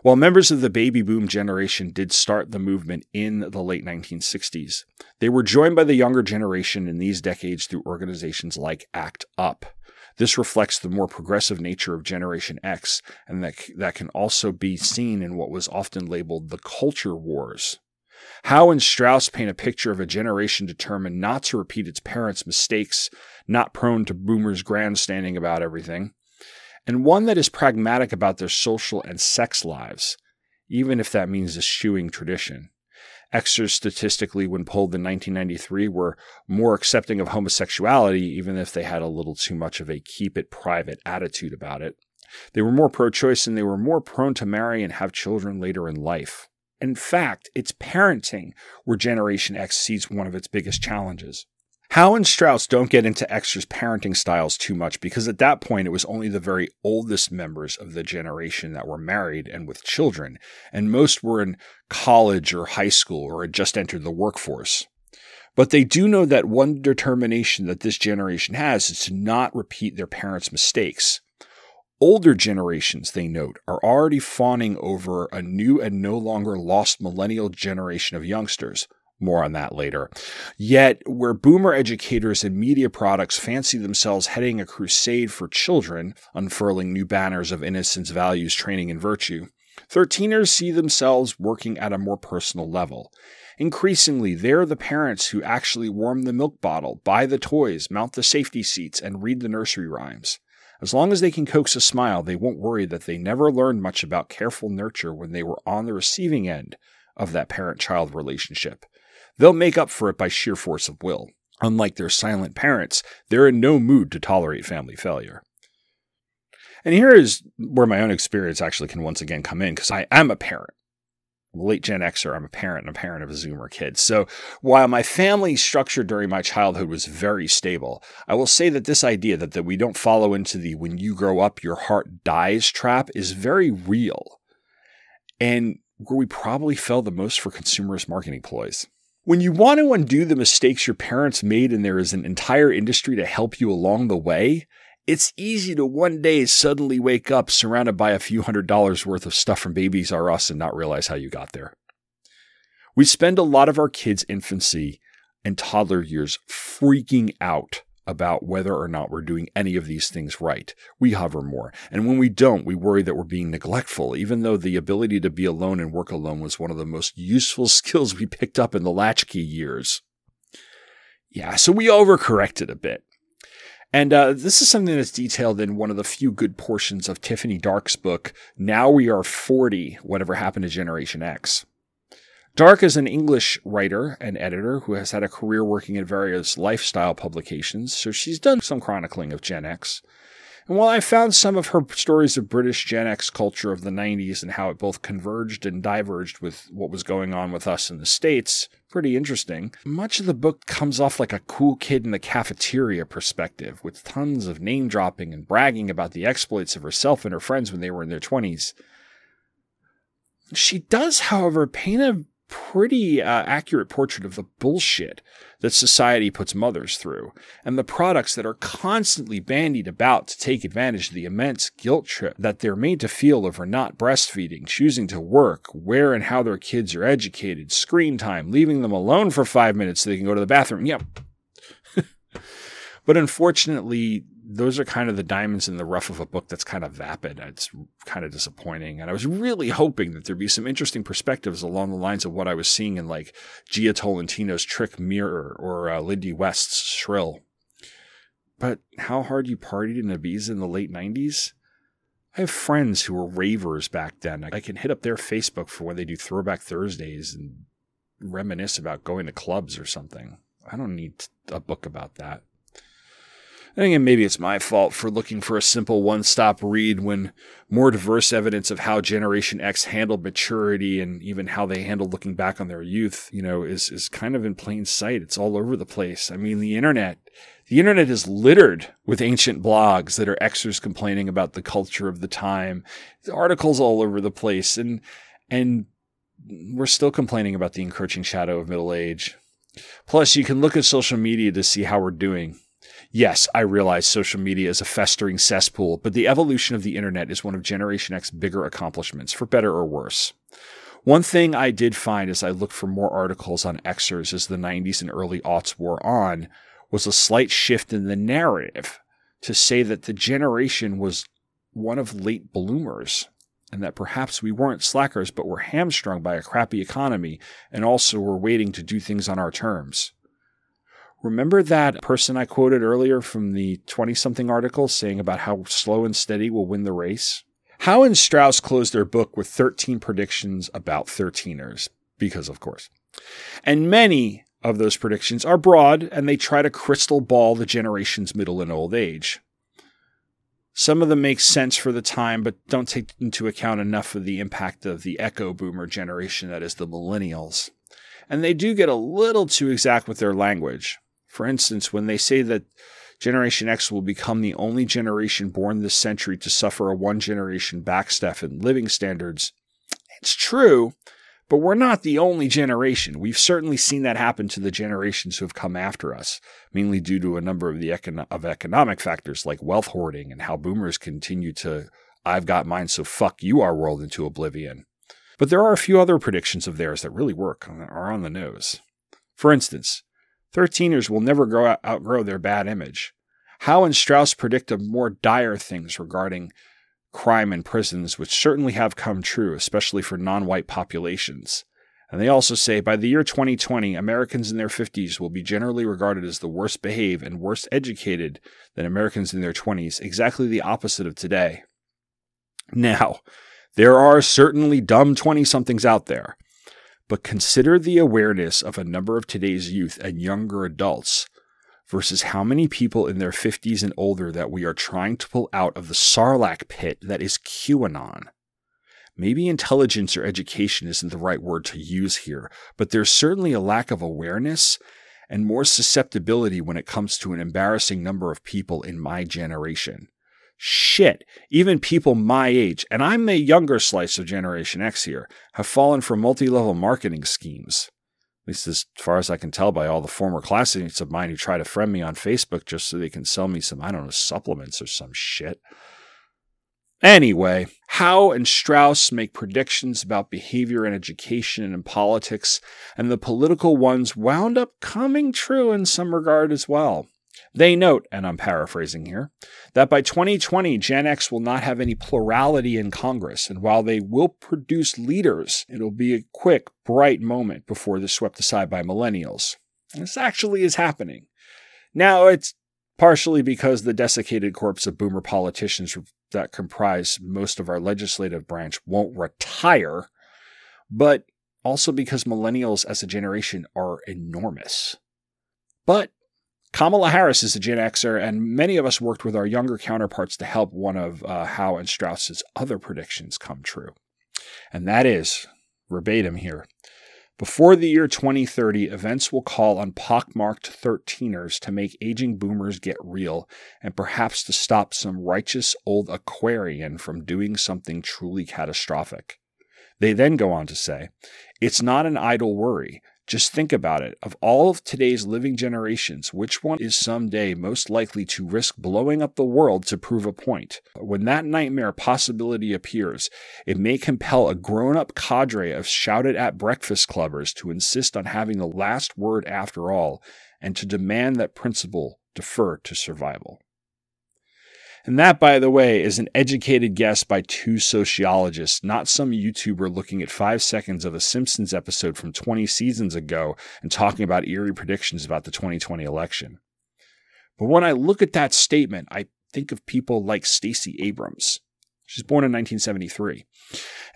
While members of the baby boom generation did start the movement in the late nineteen sixties, they were joined by the younger generation in these decades through organizations like ACT UP. This reflects the more progressive nature of Generation X, and that, that can also be seen in what was often labeled the culture wars. Howe and Strauss paint a picture of a generation determined not to repeat its parents' mistakes, not prone to boomers grandstanding about everything, and one that is pragmatic about their social and sex lives, even if that means eschewing tradition. Xers statistically, when polled in nineteen ninety-three, were more accepting of homosexuality, even if they had a little too much of a keep-it-private attitude about it. They were more pro-choice, and they were more prone to marry and have children later in life. In fact, it's parenting where Generation X sees one of its biggest challenges. Howe and Strauss don't get into Xers' parenting styles too much because at that point it was only the very oldest members of the generation that were married and with children, and most were in college or high school or had just entered the workforce. But they do know that one determination that this generation has is to not repeat their parents' mistakes. Older generations, they note, are already fawning over a new and no longer lost millennial generation of youngsters. More on that later. Yet, where boomer educators and media products fancy themselves heading a crusade for children, unfurling new banners of innocence, values, training, and virtue, thirteeners see themselves working at a more personal level. Increasingly, they're the parents who actually warm the milk bottle, buy the toys, mount the safety seats, and read the nursery rhymes. As long as they can coax a smile, they won't worry that they never learned much about careful nurture when they were on the receiving end of that parent-child relationship. They'll make up for it by sheer force of will. Unlike their silent parents, they're in no mood to tolerate family failure. And here is where my own experience actually can once again come in, because I am a parent. Late Gen Xer, I'm a parent and a parent of a Zoomer kid. So while my family structure during my childhood was very stable, I will say that this idea that, that we don't follow into the when you grow up, your heart dies trap is very real. And where we probably fell the most for consumerist marketing ploys. When you want to undo the mistakes your parents made and there is an entire industry to help you along the way, it's easy to one day suddenly wake up surrounded by a few hundred dollars worth of stuff from Babies R Us and not realize how you got there. We spend a lot of our kids' infancy and toddler years freaking out about whether or not we're doing any of these things right. We hover more. And when we don't, we worry that we're being neglectful, even though the ability to be alone and work alone was one of the most useful skills we picked up in the latchkey years. Yeah, so we overcorrected a bit. And uh, this is something that's detailed in one of the few good portions of Tiffany Dark's book, Now We Are forty, Whatever Happened to Generation X. Dark is an English writer and editor who has had a career working at various lifestyle publications, so she's done some chronicling of Gen X. And while I found some of her stories of British Gen X culture of the nineties and how it both converged and diverged with what was going on with us in the States, pretty interesting, much of the book comes off like a cool kid in the cafeteria perspective, with tons of name-dropping and bragging about the exploits of herself and her friends when they were in their twenties. She does, however, paint a pretty uh, accurate portrait of the bullshit that society puts mothers through, and the products that are constantly bandied about to take advantage of the immense guilt trip that they're made to feel over not breastfeeding, choosing to work, where and how their kids are educated, screen time, leaving them alone for five minutes so they can go to the bathroom. Yep. But unfortunately, those are kind of the diamonds in the rough of a book that's kind of vapid. It's kind of disappointing. And I was really hoping that there'd be some interesting perspectives along the lines of what I was seeing in like Gia Tolentino's Trick Mirror or uh, Lindy West's Shrill. But how hard you partied in Ibiza in the late nineties? I have friends who were ravers back then. I can hit up their Facebook for when they do Throwback Thursdays and reminisce about going to clubs or something. I don't need a book about that. And again, maybe it's my fault for looking for a simple one-stop read when more diverse evidence of how Generation X handled maturity and even how they handled looking back on their youth, you know, is is kind of in plain sight. It's all over the place. I mean, the internet, the internet is littered with ancient blogs that are Xers complaining about the culture of the time. There's articles all over the place, and and we're still complaining about the encroaching shadow of middle age. Plus, you can look at social media to see how we're doing. Yes, I realize social media is a festering cesspool, but the evolution of the internet is one of Generation X's bigger accomplishments, for better or worse. One thing I did find as I looked for more articles on Xers as the nineties and early aughts wore on was a slight shift in the narrative to say that the generation was one of late bloomers, and that perhaps we weren't slackers but were hamstrung by a crappy economy and also were waiting to do things on our terms. Remember that person I quoted earlier from the twenty-something article saying about how slow and steady will win the race? Howe and Strauss closed their book with thirteen predictions about thirteeners, because of course. And many of those predictions are broad, and they try to crystal ball the generation's middle and old age. Some of them make sense for the time, but don't take into account enough of the impact of the echo boomer generation that is the millennials. And they do get a little too exact with their language. For instance, when they say that Generation X will become the only generation born this century to suffer a one-generation backstep in living standards, it's true, But we're not the only generation. We've certainly seen that happen to the generations who have come after us, mainly due to a number of the econ- of economic factors like wealth hoarding and how boomers continue to, I've got mine, so fuck you, our world, into oblivion. But there are a few other predictions of theirs that really work and are on the nose. For instance, thirteeners will never grow outgrow their bad image. Howe and Strauss predict more dire things regarding crime in prisons, which certainly have come true, especially for non-white populations. And they also say by the year twenty twenty, Americans in their fifties will be generally regarded as the worst behaved and worst educated than Americans in their twenties, exactly the opposite of today. Now, there are certainly dumb twenty-somethings out there, but consider the awareness of a number of today's youth and younger adults versus how many people in their fifties and older that we are trying to pull out of the Sarlacc pit that is QAnon. Maybe intelligence or education isn't the right word to use here, but there's certainly a lack of awareness and more susceptibility when it comes to an embarrassing number of people in my generation. Shit, even people my age, and I'm a younger slice of Generation X here, have fallen for multi-level marketing schemes. At least as far as I can tell by all the former classmates of mine who try to friend me on Facebook just so they can sell me some, I don't know, supplements or some shit. Anyway, Howe and Strauss make predictions about behavior and education and politics, and the political ones wound up coming true in some regard as well. They note, and I'm paraphrasing here, that by twenty twenty, Gen X will not have any plurality in Congress, and while they will produce leaders, it'll be a quick, bright moment before they're swept aside by millennials. And this actually is happening. Now, it's partially because the desiccated corpse of boomer politicians that comprise most of our legislative branch won't retire, but also because millennials as a generation are enormous. But Kamala Harris is a Gen Xer, and many of us worked with our younger counterparts to help one of uh, Howe and Strauss's other predictions come true. And that is, verbatim here, before the year twenty thirty, events will call on pockmarked thirteeners to make aging boomers get real, and perhaps to stop some righteous old Aquarian from doing something truly catastrophic. They then go on to say, it's not an idle worry. Just think about it. Of all of today's living generations, which one is someday most likely to risk blowing up the world to prove a point? When that nightmare possibility appears, it may compel a grown-up cadre of shouted-at breakfast clubbers to insist on having the last word after all, and to demand that principle defer to survival. And that, by the way, is an educated guess by two sociologists, not some YouTuber looking at five seconds of a Simpsons episode from twenty seasons ago and talking about eerie predictions about the twenty twenty election. But when I look at that statement, I think of people like Stacey Abrams. She was born in nineteen seventy-three,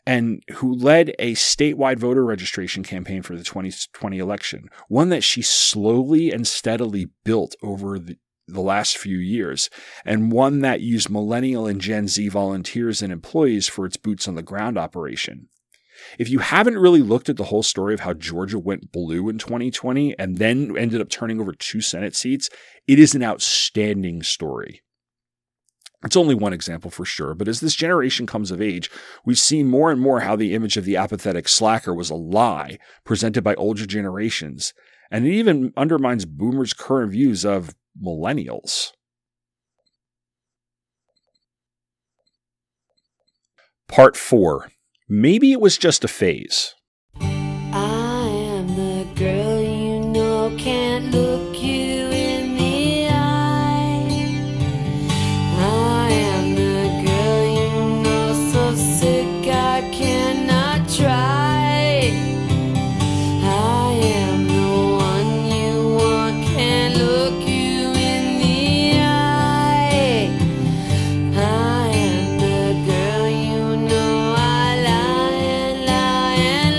and who led a statewide voter registration campaign for the twenty twenty election, one that she slowly and steadily built over the the last few years, and one that used millennial and Gen Z volunteers and employees for its boots on the ground operation. If you haven't really looked at the whole story of how Georgia went blue in twenty twenty and then ended up turning over two Senate seats, it is an outstanding story. It's only one example for sure, but as this generation comes of age, we see more and more how the image of the apathetic slacker was a lie presented by older generations, and it even undermines boomers' current views of millennials. Part four. Maybe it was just a phase. I am the girl you know can't look you in the eye. I am the girl you know so sick I cannot try. I am the one you want can't look you. I am the girl you know I lie and lie and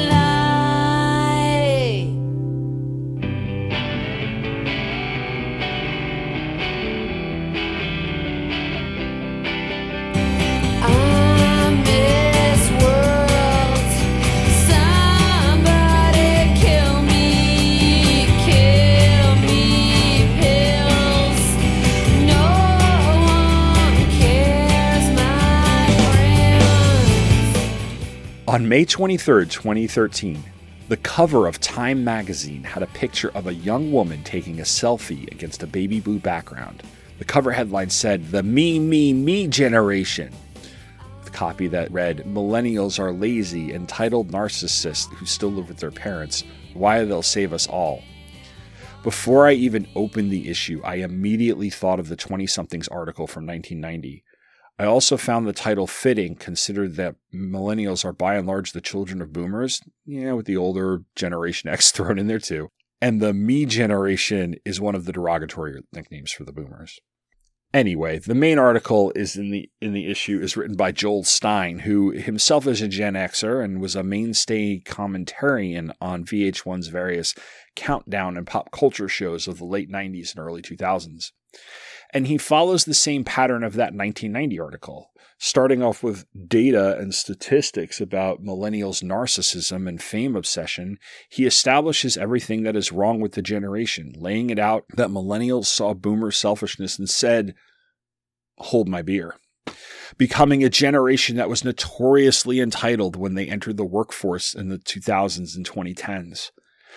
On May twenty-third, twenty thirteen, the cover of Time magazine had a picture of a young woman taking a selfie against a baby blue background. The cover headline said, "The Me, Me, Me Generation." The copy that read, "Millennials are lazy, entitled narcissists who still live with their parents. Why they'll save us all." Before I even opened the issue, I immediately thought of the twenty-somethings article from nineteen ninety. I also found the title fitting, considered that millennials are by and large the children of boomers, yeah, with the older Generation X thrown in there too, and the Me Generation is one of the derogatory nicknames for the boomers. Anyway, the main article is in the in the issue is written by Joel Stein, who himself is a Gen Xer and was a mainstay commentarian on V H one's various countdown and pop culture shows of the late nineties and early two thousands. And he follows the same pattern of that nineteen ninety article, starting off with data and statistics about millennials' narcissism and fame obsession. He establishes everything that is wrong with the generation, laying it out that millennials saw boomer selfishness and said, "Hold my beer," becoming a generation that was notoriously entitled when they entered the workforce in the two thousands and twenty tens.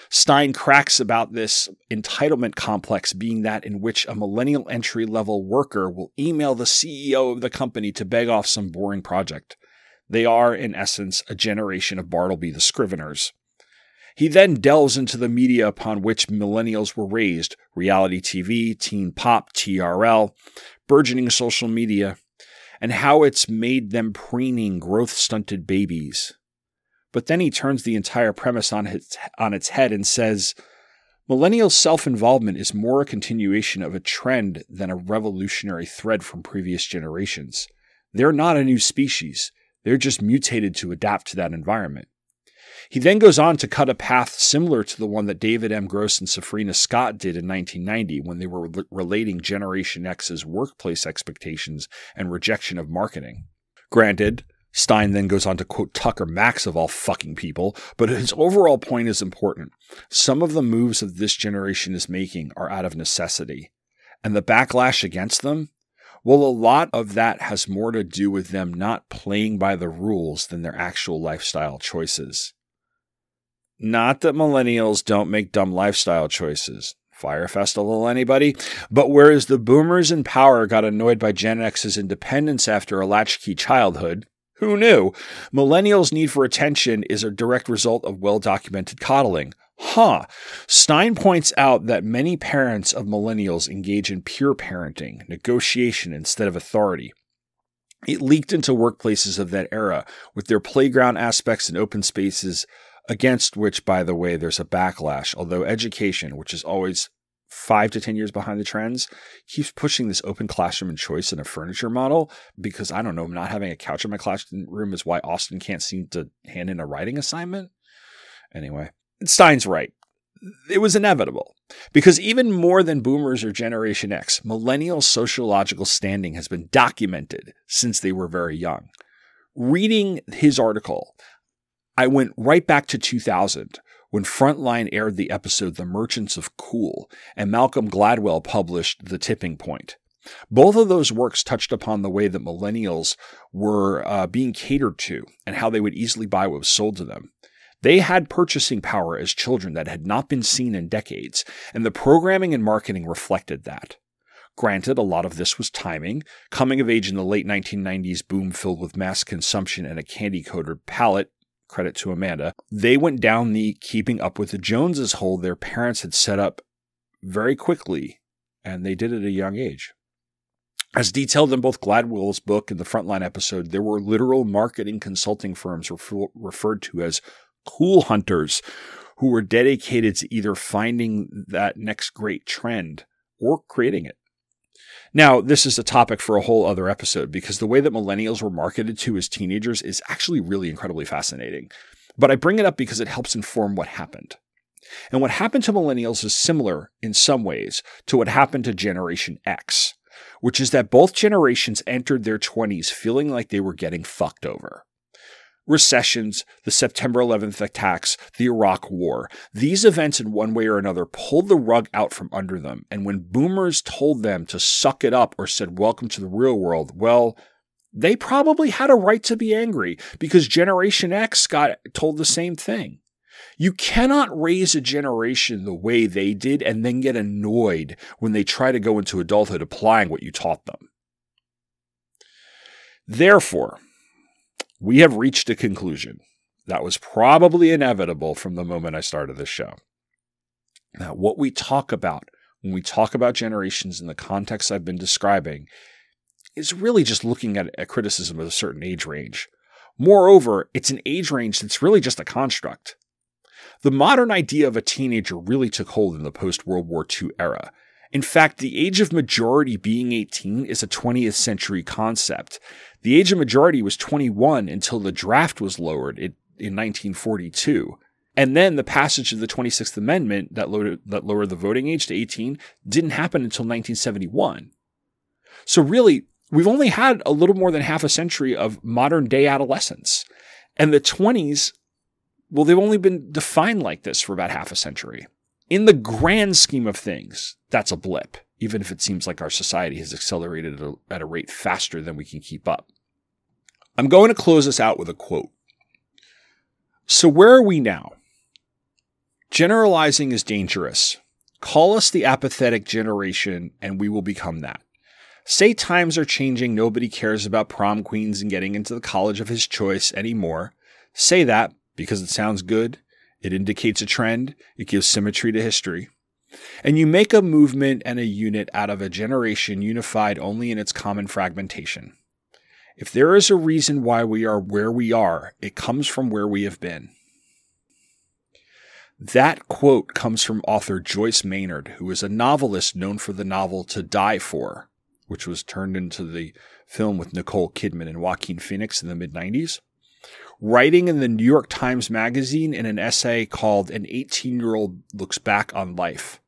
Stein cracks about this entitlement complex being that in which a millennial entry-level worker will email the C E O of the company to beg off some boring project. They are, in essence, a generation of Bartleby the Scriveners. He then delves into the media upon which millennials were raised: reality T V, teen pop, T R L, burgeoning social media, and how it's made them preening growth-stunted babies. But then he turns the entire premise on its, on its head and says, millennial self-involvement is more a continuation of a trend than a revolutionary thread from previous generations. They're not a new species. They're just mutated to adapt to that environment. He then goes on to cut a path similar to the one that David M. Gross and Sabrina Scott did in nineteen ninety when they were re- relating Generation X's workplace expectations and rejection of marketing. Granted, Stein then goes on to quote Tucker Max of all fucking people, but his overall point is important. Some of the moves that this generation is making are out of necessity, and the backlash against them, well, a lot of that has more to do with them not playing by the rules than their actual lifestyle choices. Not that millennials don't make dumb lifestyle choices. Fire festival, anybody? But whereas the boomers in power got annoyed by Gen X's independence after a latchkey childhood, who knew? Millennials' need for attention is a direct result of well-documented coddling. Huh. Stein points out that many parents of millennials engage in peer parenting, negotiation instead of authority. It leaked into workplaces of that era, with their playground aspects and open spaces, against which, by the way, there's a backlash, although education, which is always five to ten years behind the trends, keeps pushing this open classroom and choice in a furniture model because, I don't know, not having a couch in my classroom is why Austin can't seem to hand in a writing assignment. Anyway, Stein's right. It was inevitable because even more than boomers or Generation X, millennial sociological standing has been documented since they were very young. Reading his article, I went right back to two thousand, when Frontline aired the episode The Merchants of Cool, and Malcolm Gladwell published The Tipping Point. Both of those works touched upon the way that millennials were uh, being catered to and how they would easily buy what was sold to them. They had purchasing power as children that had not been seen in decades, and the programming and marketing reflected that. Granted, a lot of this was timing, coming of age in the late nineteen nineties boom filled with mass consumption and a candy-coated palate. Credit to Amanda, they went down the keeping up with the Joneses hole their parents had set up very quickly, and they did it at a young age. As detailed in both Gladwell's book and the Frontline episode, there were literal marketing consulting firms refer- referred to as cool hunters who were dedicated to either finding that next great trend or creating it. Now, this is a topic for a whole other episode because the way that millennials were marketed to as teenagers is actually really incredibly fascinating. But I bring it up because it helps inform what happened. And what happened to millennials is similar in some ways to what happened to Generation X, which is that both generations entered their twenties feeling like they were getting fucked over. Recessions, the September eleventh attacks, the Iraq War. These events in one way or another pulled the rug out from under them. And when boomers told them to suck it up or said, "Welcome to the real world," well, They probably had a right to be angry because Generation X got told the same thing. You cannot raise a generation the way they did and then get annoyed when they try to go into adulthood applying what you taught them. Therefore, we have reached a conclusion that was probably inevitable from the moment I started this show. Now, what we talk about when we talk about generations in the context I've been describing is really just looking at a criticism of a certain age range. Moreover, it's an age range that's really just a construct. The modern idea of a teenager really took hold in the post-World War Two era. In fact, the age of majority being eighteen is a twentieth century concept. The age of majority was twenty-one until the draft was lowered in nineteen forty-two. And then the passage of the twenty-sixth Amendment that lowered, that lowered the voting age to eighteen didn't happen until nineteen seventy-one. So really, we've only had a little more than half a century of modern day adolescence. And the twenties, well, they've only been defined like this for about half a century. In the grand scheme of things, that's a blip, even if it seems like our society has accelerated at a rate faster than we can keep up. I'm going to close this out with a quote. So where are we now? Generalizing is dangerous. Call us the apathetic generation, and we will become that. Say times are changing, nobody cares about prom queens and getting into the college of his choice anymore. Say that, because it sounds good, it indicates a trend, it gives symmetry to history. And you make a movement and a unit out of a generation unified only in its common fragmentation. If there is a reason why we are where we are, it comes from where we have been. That quote comes from author Joyce Maynard, who is a novelist known for the novel To Die For, which was turned into the film with Nicole Kidman and Joaquin Phoenix in the mid nineties. Writing in the New York Times Magazine in an essay called An eighteen-Year-Old Looks Back on Life.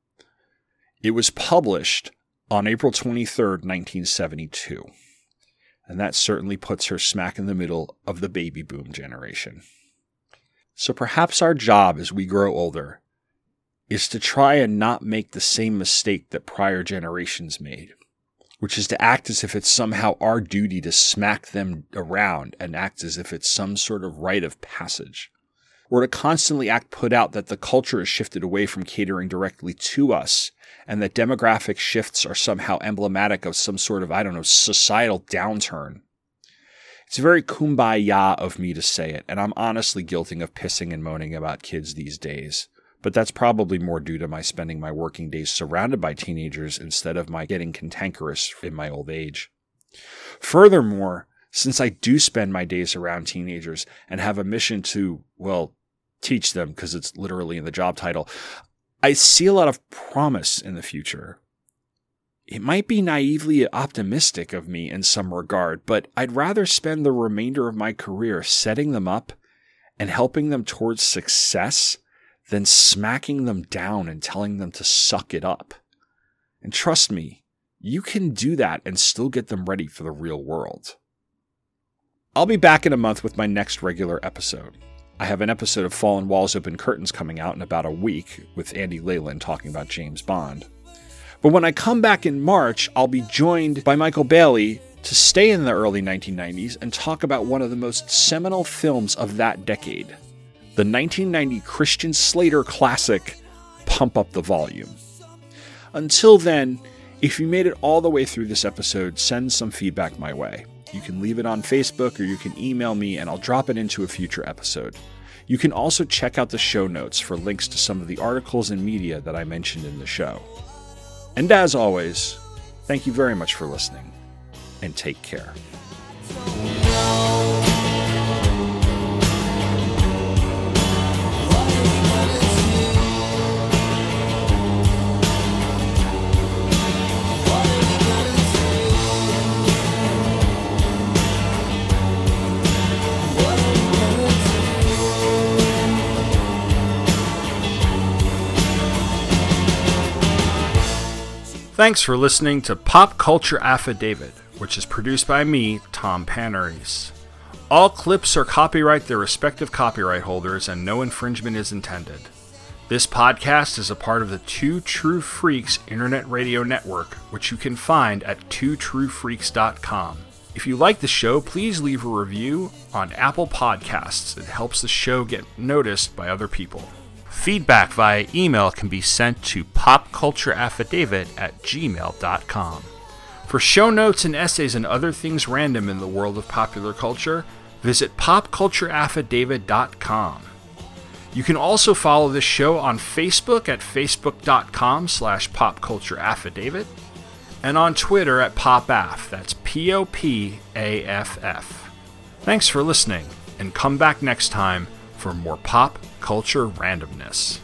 It was published on April twenty-third, nineteen seventy-two. And that certainly puts her smack in the middle of the baby boom generation. So perhaps our job as we grow older is to try and not make the same mistake that prior generations made, which is to act as if it's somehow our duty to smack them around and act as if it's some sort of rite of passage, or to constantly act put out that the culture has shifted away from catering directly to us and that demographic shifts are somehow emblematic of some sort of, I don't know, societal downturn. It's very kumbaya of me to say it, and I'm honestly guilty of pissing and moaning about kids these days. But that's probably more due to my spending my working days surrounded by teenagers instead of my getting cantankerous in my old age. Furthermore, since I do spend my days around teenagers and have a mission to, well, teach them because it's literally in the job title, I see a lot of promise in the future. It might be naively optimistic of me in some regard, but I'd rather spend the remainder of my career setting them up and helping them towards success than smacking them down and telling them to suck it up. And trust me, you can do that and still get them ready for the real world. I'll be back in a month with my next regular episode. I have an episode of Fallen Walls, Open Curtains coming out in about a week with Andy Leyland talking about James Bond. But when I come back in March, I'll be joined by Michael Bailey to stay in the early nineteen nineties and talk about one of the most seminal films of that decade, the nineteen ninety Christian Slater classic, Pump Up the Volume. Until then, if you made it all the way through this episode, send some feedback my way. You can leave it on Facebook or you can email me and I'll drop it into a future episode. You can also check out the show notes for links to some of the articles and media that I mentioned in the show. And as always, thank you very much for listening and take care. Thanks for listening to Pop Culture Affidavit, which is produced by me, Tom Panneries. All clips are copyright their respective copyright holders and no infringement is intended. This podcast is a part of the Two True Freaks Internet Radio Network, which you can find at two true freaks dot com. If you like the show, please leave a review on Apple Podcasts. It helps the show get noticed by other people. Feedback via email can be sent to popcultureaffidavit at gmail dot com. For show notes and essays and other things random in the world of popular culture, visit popcultureaffidavit dot com. You can also follow this show on Facebook at facebook dot com slash popcultureaffidavit and on Twitter at popaff, that's P O P A F F. Thanks for listening, and come back next time for more pop culture randomness.